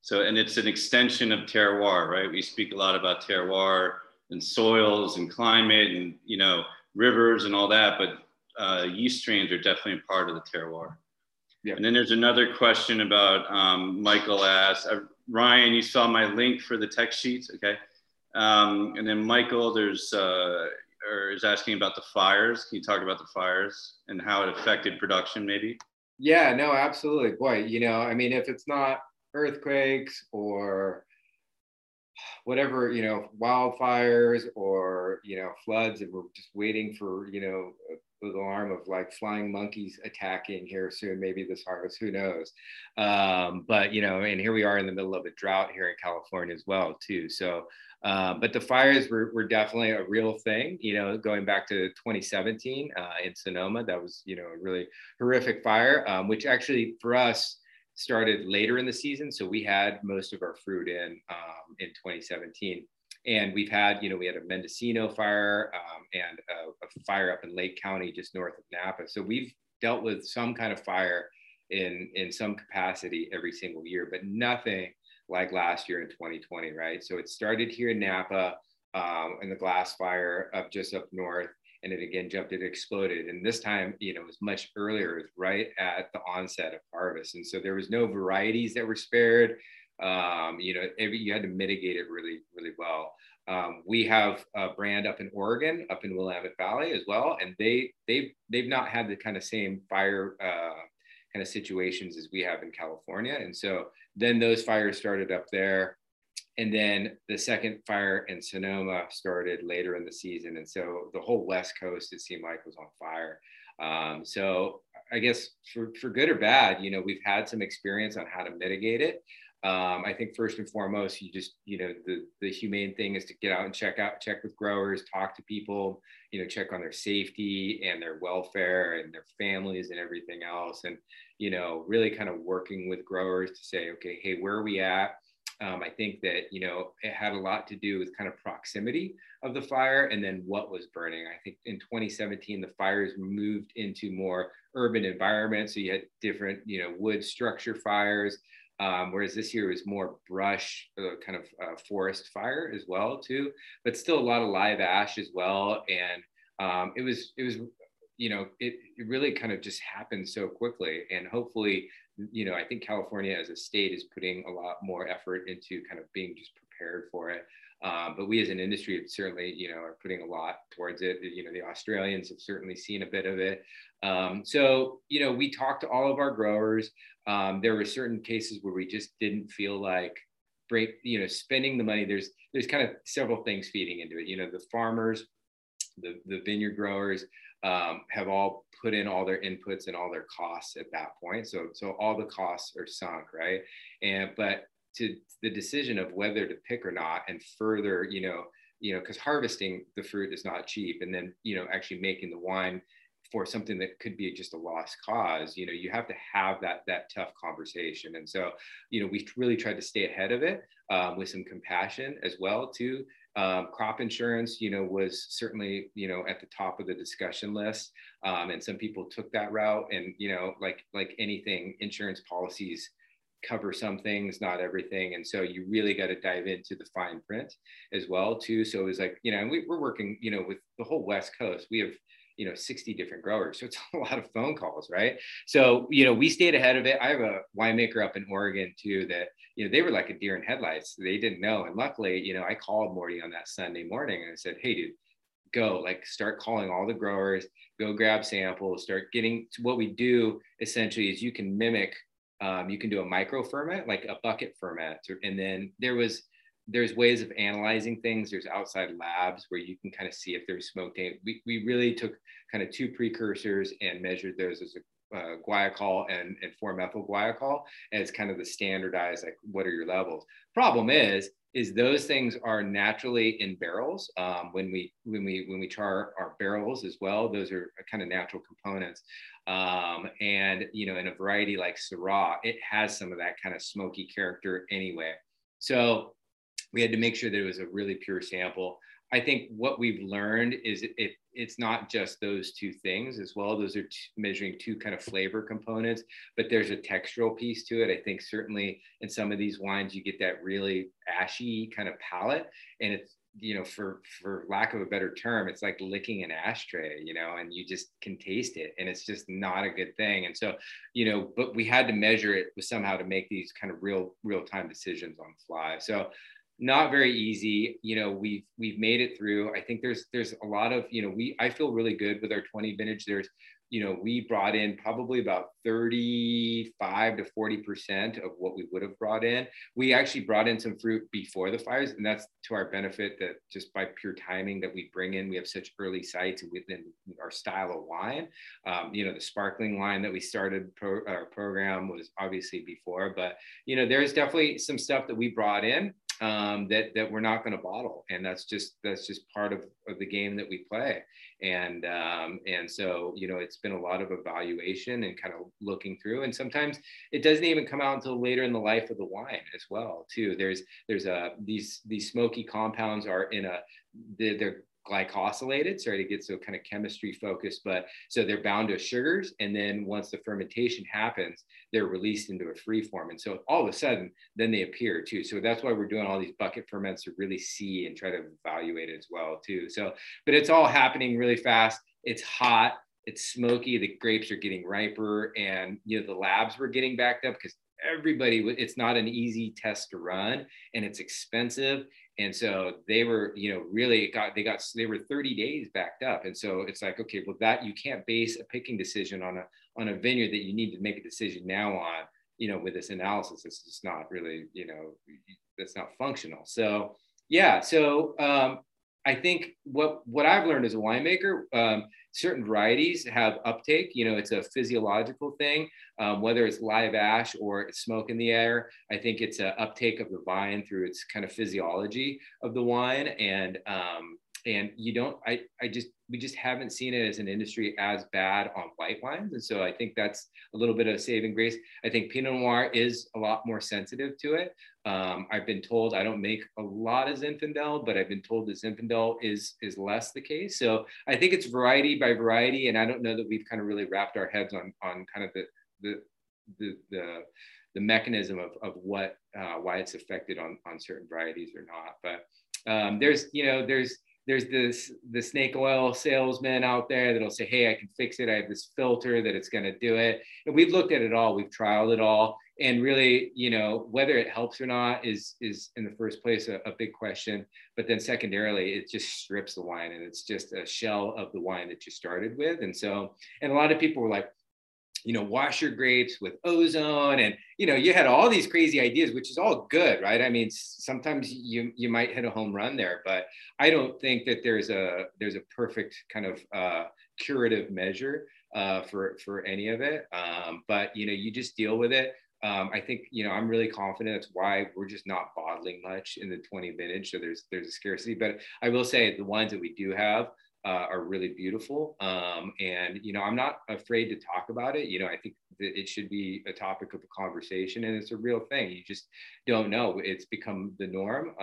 so, and it's an extension of terroir, right? We speak a lot about terroir and soils and climate and, you know, rivers and all that, but yeast strains are definitely a part of the terroir. Yeah. And then there's another question about Michael asked, Ryan, you saw my link for the tech sheets, okay? And then Michael, is asking about the fires. Can you talk about the fires and how it affected production, maybe? Yeah, no, absolutely. Boy, you know, I mean, if it's not earthquakes or whatever, you know, wildfires or, you know, floods, and we're just waiting for, you know, the alarm of like flying monkeys attacking here soon, maybe this harvest, who knows. But, you know, and here we are in the middle of a drought here in California as well too. So, but the fires were definitely a real thing, you know, going back to 2017 in Sonoma, that was, you know, a really horrific fire, which actually for us started later in the season. So we had most of our fruit in 2017. And we've had, you know, we had a Mendocino fire and a fire up in Lake County, just north of Napa. So we've dealt with some kind of fire in some capacity every single year, but nothing like last year in 2020, right? So it started here in Napa and the glass fire up just up north. And it again jumped, it exploded. And this time, you know, it was much earlier, it was right at the onset of harvest. And so there was no varieties that were spared. You had to mitigate it really, really well. We have a brand up in Oregon, up in Willamette Valley as well. And they've not had the kind of same fire kind of situations as we have in California. And so then those fires started up there. And then the second fire in Sonoma started later in the season. And so the whole West Coast, it seemed like, was on fire. So I guess for good or bad, we've had some experience on how to mitigate it. I think first and foremost, the humane thing is to get out and check with growers, talk to people, check on their safety and their welfare and their families and everything else. And, really kind of working with growers to say, okay, hey, where are we at? I think that, it had a lot to do with kind of proximity of the fire and then what was burning. I think in 2017, the fires moved into more urban environments. So you had different, wood structure fires. Whereas this year was more brush, forest fire as well too, but still a lot of live ash as well. And it was, it really kind of just happened so quickly. And hopefully, I think California as a state is putting a lot more effort into kind of being just prepared for it. But we as an industry certainly, are putting a lot towards it. The Australians have certainly seen a bit of it. So, we talked to all of our growers. There were certain cases where we just didn't feel like spending the money. There's kind of several things feeding into it. The farmers, the vineyard growers have all put in all their inputs and all their costs at that point. So all the costs are sunk, right? But to the decision of whether to pick or not, and further, because harvesting the fruit is not cheap, and then, actually making the wine for something that could be just a lost cause, you have to have that tough conversation. And so, we really tried to stay ahead of it with some compassion as well too. Crop insurance, was certainly, at the top of the discussion list. And some people took that route, and, like anything, insurance policies cover some things, not everything. And so you really got to dive into the fine print as well too. So it was like, and we're working, with the whole West Coast. We have, 60 different growers. So it's a lot of phone calls, right? So, we stayed ahead of it. I have a winemaker up in Oregon too that, they were like a deer in headlights. They didn't know. And luckily, I called Morty on that Sunday morning and I said, hey dude, go start calling all the growers, go grab samples, start getting to what we do essentially is you can mimic you can do a micro ferment, like a bucket ferment. And then there's ways of analyzing things. There's outside labs where you can kind of see if there's smoke taint. We really took kind of two precursors and measured those as guaiacol and 4-methyl guaiacol as kind of the standardized, what are your levels? Problem is those things are naturally in barrels. When we char our barrels as well, those are kind of natural components. And, in a variety like Syrah, it has some of that kind of smoky character anyway. So we had to make sure that it was a really pure sample. I think what we've learned is it's not just those two things as well. Those are measuring two kind of flavor components, but there's a textural piece to it. I think certainly in some of these wines, you get that really ashy kind of palate. And it's, for lack of a better term, it's like licking an ashtray, and you just can taste it. And it's just not a good thing. And so, but we had to measure it somehow to make these kind of real-time decisions on the fly. So, not very easy. We've made it through. I think there's a lot of, I feel really good with our 20 vintage. There's, we brought in probably about 35 to 40% of what we would have brought in. We actually brought in some fruit before the fires, and that's to our benefit, that just by pure timing that we bring in, we have such early sites within our style of wine. The sparkling wine that we started our program was obviously before, but, there's definitely some stuff that we brought in that we're not going to bottle, and that's just part of the game that we play. And so it's been a lot of evaluation and kind of looking through, and sometimes it doesn't even come out until later in the life of the wine as well too. These smoky compounds are they're glycosylated, sorry to get so kind of chemistry focused, but so they're bound to sugars. And then once the fermentation happens, they're released into a free form. And so all of a sudden, then they appear too. So that's why we're doing all these bucket ferments to really see and try to evaluate it as well too. So, but it's all happening really fast. It's hot, it's smoky, the grapes are getting riper, and the labs were getting backed up because everybody, it's not an easy test to run, and it's expensive. And so they were, you know, really got, they were 30 days backed up. And so it's like, okay, well, that you can't base a picking decision on a vineyard that you need to make a decision now on, you know, with this analysis. It's just not really, you know, that's not functional. So, yeah. So I think what I've learned as a winemaker, certain varieties have uptake. You know, it's a physiological thing, whether it's live ash or it's smoke in the air. I think it's an uptake of the vine through its kind of physiology of the wine. And you don't, we just haven't seen it as an industry as bad on white wines. And so I think that's a little bit of saving grace. I think Pinot Noir is a lot more sensitive to it. I've been told, I don't make a lot of Zinfandel, but I've been told that Zinfandel is less the case. So I think it's variety by variety. And I don't know that we've kind of really wrapped our heads on kind of the mechanism of what, why it's affected on certain varieties or not. But there's the snake oil salesman out there that'll say, hey, I can fix it. I have this filter that it's going to do it. And we've looked at it all. We've trialed it all. And really, you know, whether it helps or not is in the first place a big question. But then secondarily, it just strips the wine, and it's just a shell of the wine that you started with. And so, and a lot of people were like, you know, wash your grapes with ozone. And, you know, you had all these crazy ideas, which is all good, right? I mean, sometimes you might hit a home run there, but I don't think that there's a perfect kind of curative measure for any of it. But, you know, you just deal with it. I think, you know, I'm really confident that's why we're just not bottling much in the 20 vintage. So there's a scarcity, but I will say the wines that we do have, are really beautiful. And, you know, I'm not afraid to talk about it. You know, I think that it should be a topic of a conversation, and it's a real thing. You just don't know. It's become the norm.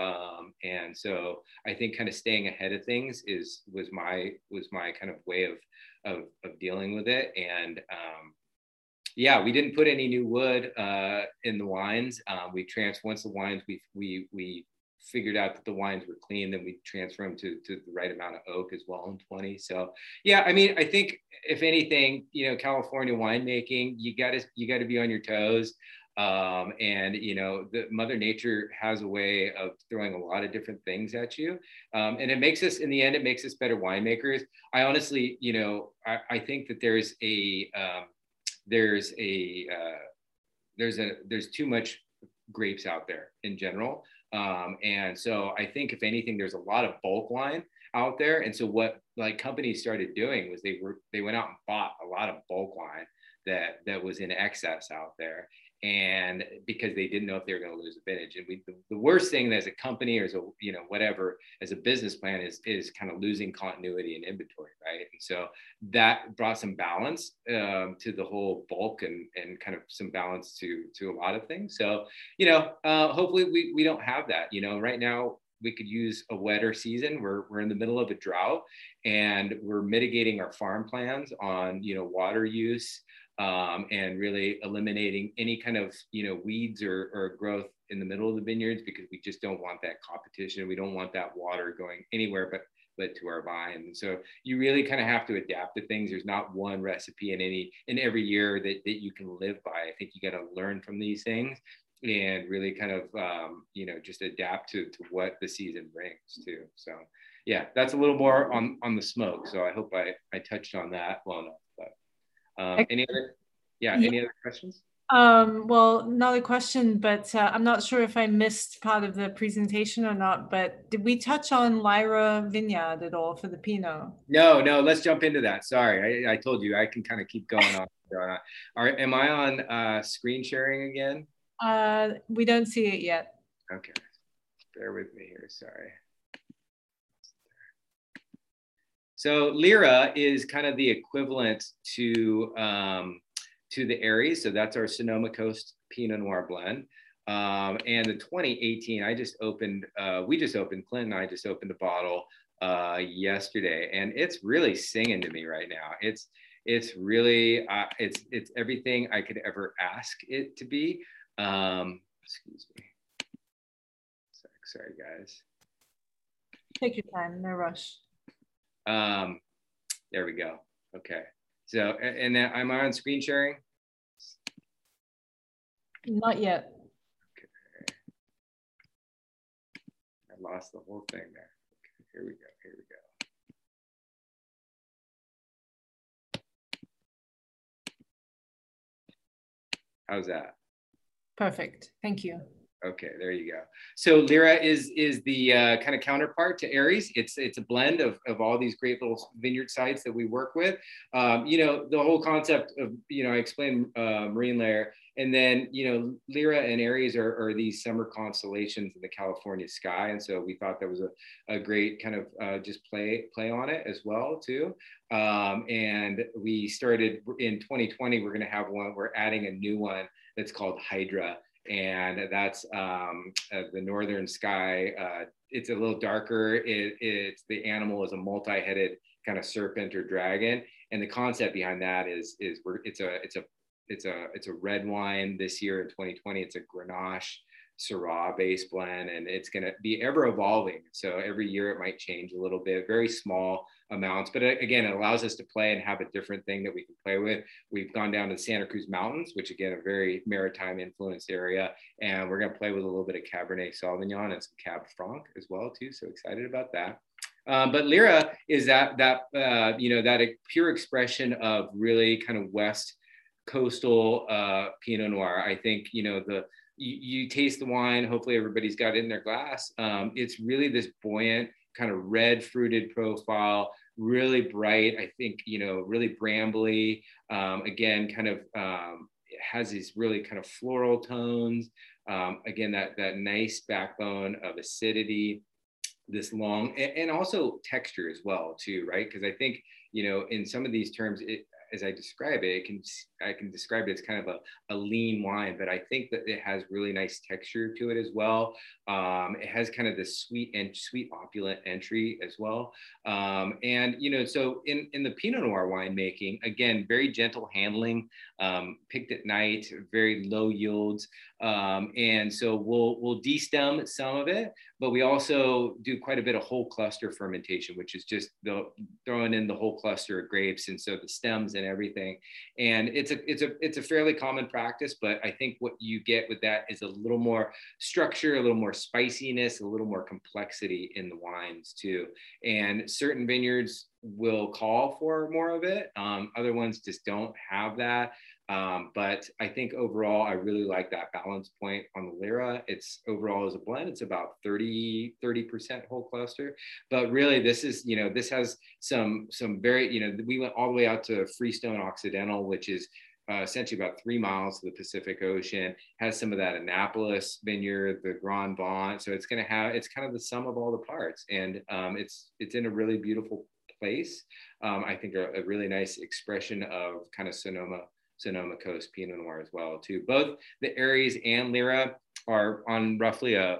And so I think kind of staying ahead of things was my kind of way of dealing with it. And, yeah, we didn't put any new wood, in the wines. Once the wines we figured out that the wines were clean, then we transfer them to the right amount of oak as well in 20. So yeah, I mean, I think if anything, you know, California winemaking, you gotta be on your toes. And you know, the Mother Nature has a way of throwing a lot of different things at you. And it makes us, in the end, it makes us better winemakers. I honestly, you know, I think that there's too much grapes out there in general. And so I think if anything, there's a lot of bulk wine out there. And so what like companies started doing was they went out and bought a lot of bulk wine that was in excess out there. And because they didn't know if they were going to lose a vintage. And the worst thing as a company or as a, you know, whatever, as a business plan is kind of losing continuity and inventory, right? And so that brought some balance to the whole bulk and kind of some balance to a lot of things. So, you know, hopefully we don't have that, you know, right now. We could use a wetter season. We're in the middle of a drought, and we're mitigating our farm plans on, you know, water use, and really eliminating any kind of, you know, weeds or growth in the middle of the vineyards, because we just don't want that competition. We don't want that water going anywhere but to our vine. And so you really kind of have to adapt to things. There's not one recipe in every year that you can live by. I think you got to learn from these things and really kind of, you know, just adapt to what the season brings too. So yeah, that's a little more on the smoke. So I hope I touched on that well enough, but any other questions? Well, not a question, but I'm not sure if I missed part of the presentation or not, but did we touch on Lyra Vineyard at all for the Pinot? No, let's jump into that. Sorry, I told you I can kind of keep going on. Am I on screen sharing again? We don't see it yet. Okay, bear with me here, sorry. So Lyra is kind of the equivalent to the Aries. So that's our Sonoma Coast Pinot Noir blend. And the 2018, Clint and I just opened a bottle yesterday, and it's really singing to me right now. It's really, it's everything I could ever ask it to be. Excuse me. Sorry, guys. Take your time, no rush. There we go. Okay. So, and then I'm on screen sharing. Not yet. Okay. I lost the whole thing there. Okay, here we go. Here we go. How's that? Perfect. Thank you. Okay, there you go. So Lyra is the kind of counterpart to Aries. It's a blend of all these great little vineyard sites that we work with. You know, the whole concept of, you know, I explained Marine Layer, and then, you know, Lyra and Aries are these summer constellations in the California sky. And so we thought that was a great kind of just play on it as well too. And we started in 2020, we're gonna have one, we're adding a new one that's called Hydra. And that's the northern sky. It's a little darker. It's the animal is a multi-headed kind of serpent or dragon. And the concept behind that is it's a red wine this year in 2020. It's a Grenache Syrah based blend, and it's going to be ever evolving. So every year it might change a little bit, very small amounts, but again, it allows us to play and have a different thing that we can play with. We've gone down to the Santa Cruz Mountains, which again, a very maritime influenced area. And we're going to play with a little bit of Cabernet Sauvignon and some Cab Franc as well too. So excited about that. But Lyra is that you know, that pure expression of really kind of West coastal Pinot Noir. I think, you know, you taste the wine, hopefully everybody's got it in their glass. It's really this buoyant kind of red fruited profile, really bright, I think, you know, really brambly, again, kind of it has these really kind of floral tones. Again, that nice backbone of acidity, this long, and also texture as well too, right? Because I think, you know, in some of these terms, as I describe it, I can describe it as kind of a lean wine, but I think that it has really nice texture to it as well. It has kind of this sweet opulent entry as well. And, you know, so in the Pinot Noir winemaking, again, very gentle handling, picked at night, very low yields. And so we'll destem some of it, but we also do quite a bit of whole cluster fermentation, which is just throwing in the whole cluster of grapes. And so the stems and everything. And it's a fairly common practice, but I think what you get with that is a little more structure, a little more spiciness, a little more complexity in the wines too. And certain vineyards will call for more of it. Other ones just don't have that. But I think overall, I really like that balance point on the Lyra. It's overall as a blend, it's about 30% whole cluster. But really this is, you know, this has some very, you know, we went all the way out to Freestone Occidental, which is essentially about 3 miles to the Pacific Ocean, has some of that Annapolis vineyard, the Grand Vent. So it's going to have, it's kind of the sum of all the parts. And it's in a really beautiful place. I think a really nice expression of kind of Sonoma Coast Pinot Noir as well too. Both the Aries and Lyra are on roughly a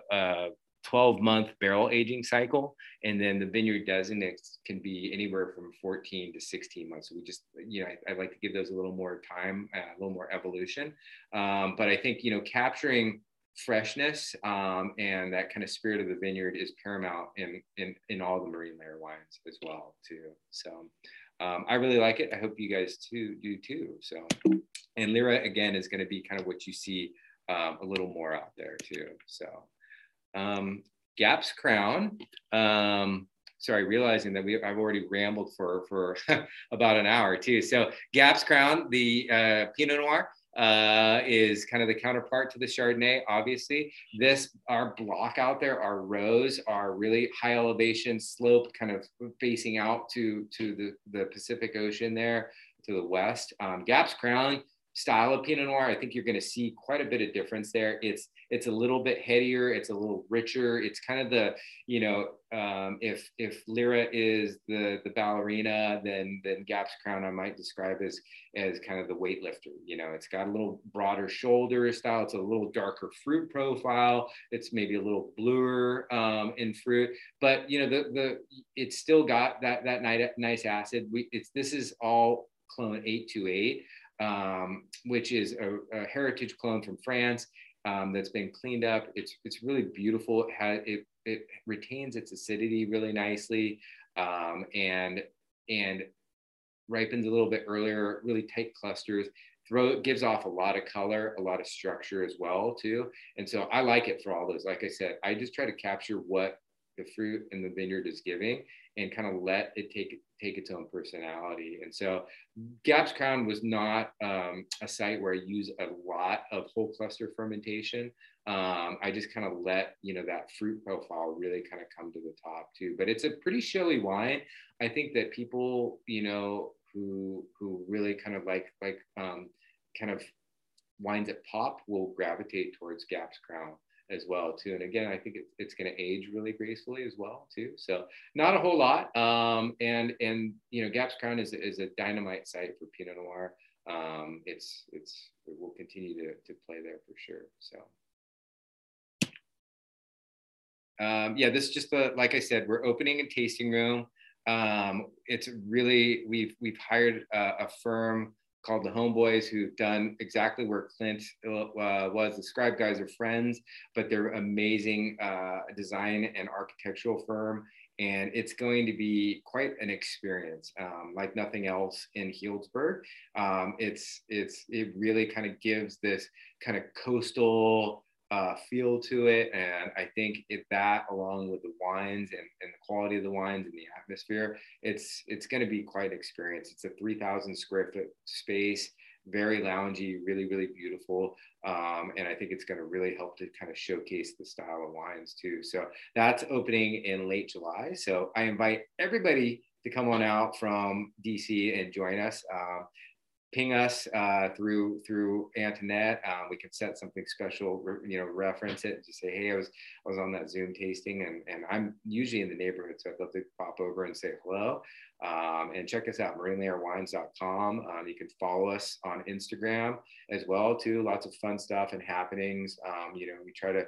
12-month barrel aging cycle. And then the vineyard can be anywhere from 14 to 16 months. So we just, you know, I like to give those a little more time, a little more evolution. But I think, you know, capturing freshness and that kind of spirit of the vineyard is paramount in all the Marine Layer wines as well too. So I really like it. I hope you guys do too. So, and Lyra again is going to be kind of what you see a little more out there too. So Gap's Crown. Sorry, realizing that I've already rambled for about an hour too. So Gap's Crown, the Pinot Noir, is kind of the counterpart to the Chardonnay, obviously. Our block out there, our rows are really high elevation slope, kind of facing out to the Pacific Ocean there, to the west. Gap's Crown style of Pinot Noir, I think you're gonna see quite a bit of difference there. It's a little bit headier, it's a little richer. It's kind of the, you know, if Lyra is the ballerina, then Gap's Crown I might describe as kind of the weightlifter. You know, it's got a little broader shoulder style. It's a little darker fruit profile. It's maybe a little bluer in fruit, but you know, it's still got that nice acid. This is all clone 828. Which is a heritage clone from France that's been cleaned up. It's really beautiful. It retains its acidity really nicely and ripens a little bit earlier, really tight clusters. gives off a lot of color, a lot of structure as well too. And so I like it for all those. Like I said, I just try to capture what the fruit and the vineyard is giving and kind of let it take its own personality. And so Gap's Crown was not a site where I use a lot of whole cluster fermentation. I just kind of let, you know, that fruit profile really kind of come to the top too. But it's a pretty showy wine. I think that people, you know, who really kind of kind of wines that pop will gravitate towards Gap's Crown as well too. And again, I think it's going to age really gracefully as well too. So not a whole lot. And you know, Gap's Crown is a dynamite site for Pinot Noir. It will continue to play there for sure. So. Yeah, this is just the, like I said, we're opening a tasting room. It's really, we've hired a firm called the Homeboys, who've done exactly where Clint was. The Scribe guys are friends, but they're amazing design and architectural firm. And it's going to be quite an experience, like nothing else in Healdsburg. It really kind of gives this kind of coastal feel to it. And I think that along with the wines and the quality of the wines and the atmosphere, it's going to be quite an experience. It's a 3,000 square foot space, very loungy, really, really beautiful. And I think it's going to really help to kind of showcase the style of wines too. So that's opening in late July. So I invite everybody to come on out from DC and join us. Ping us through Antoinette. We can set something special, you know, reference it and just say, hey, I was on that Zoom tasting, and I'm usually in the neighborhood, so I'd love to pop over and say hello. And check us out, marinelairwines.com. You can follow us on Instagram as well too. Lots of fun stuff and happenings. You know, we try to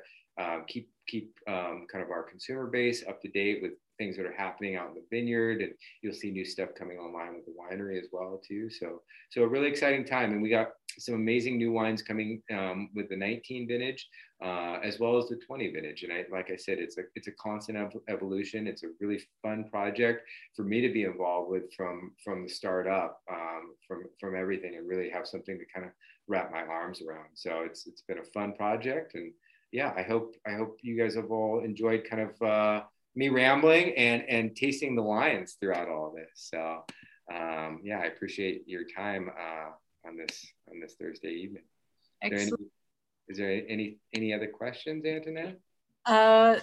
keep kind of our consumer base up to date with things that are happening out in the vineyard, and you'll see new stuff coming online with the winery as well too. So a really exciting time, and we got some amazing new wines coming with the 19 vintage as well as the 20 vintage. And like I said, it's a constant evolution. It's a really fun project for me to be involved with from the start up, from everything, and really have something to kind of wrap my arms around. So it's been a fun project, and yeah, I hope you guys have all enjoyed kind of me rambling and tasting the wines throughout all this. So yeah, I appreciate your time on this Thursday evening. Excellent. Is there any other questions, Antoinette?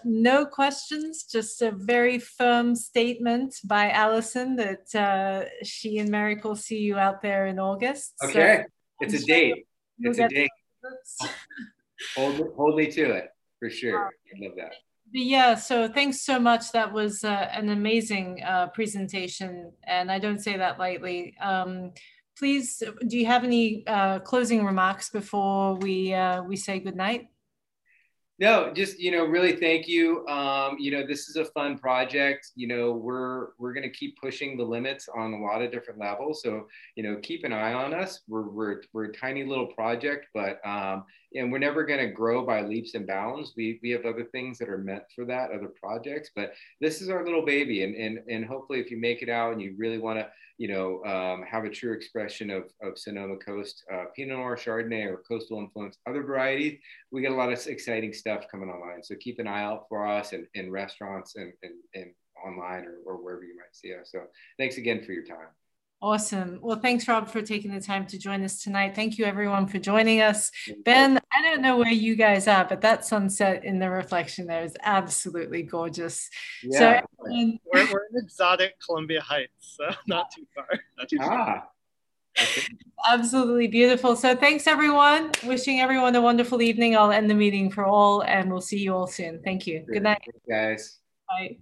No questions, just a very firm statement by Allison that she and Merrick will see you out there in August. Okay, so it's a date. It's a date. Hold me to it, for sure. I love that. Yeah, so thanks so much. That was an amazing presentation, and I don't say that lightly. Please, do you have any closing remarks before we say goodnight? No, just, you know, really thank you. You know, this is a fun project. You know, we're going to keep pushing the limits on a lot of different levels. So, you know, keep an eye on us. We're a tiny little project, but and we're never going to grow by leaps and bounds. We have other things that are meant for that, other projects, but this is our little baby. And hopefully if you make it out and you really want to, you know, have a true expression of Sonoma Coast, Pinot Noir, Chardonnay, or coastal influence, other varieties, we get a lot of exciting stuff coming online. So keep an eye out for us in restaurants and online or wherever you might see us. So thanks again for your time. Awesome. Well, thanks, Rob, for taking the time to join us tonight. Thank you, everyone, for joining us. Ben, I don't know where you guys are, but that sunset in the reflection there is absolutely gorgeous. Yeah. So, we're in exotic Columbia Heights, so not too far. Not too far. Okay. Absolutely beautiful. So thanks, everyone. Wishing everyone a wonderful evening. I'll end the meeting for all, and we'll see you all soon. Thank you. Good night. Thanks, guys. Bye.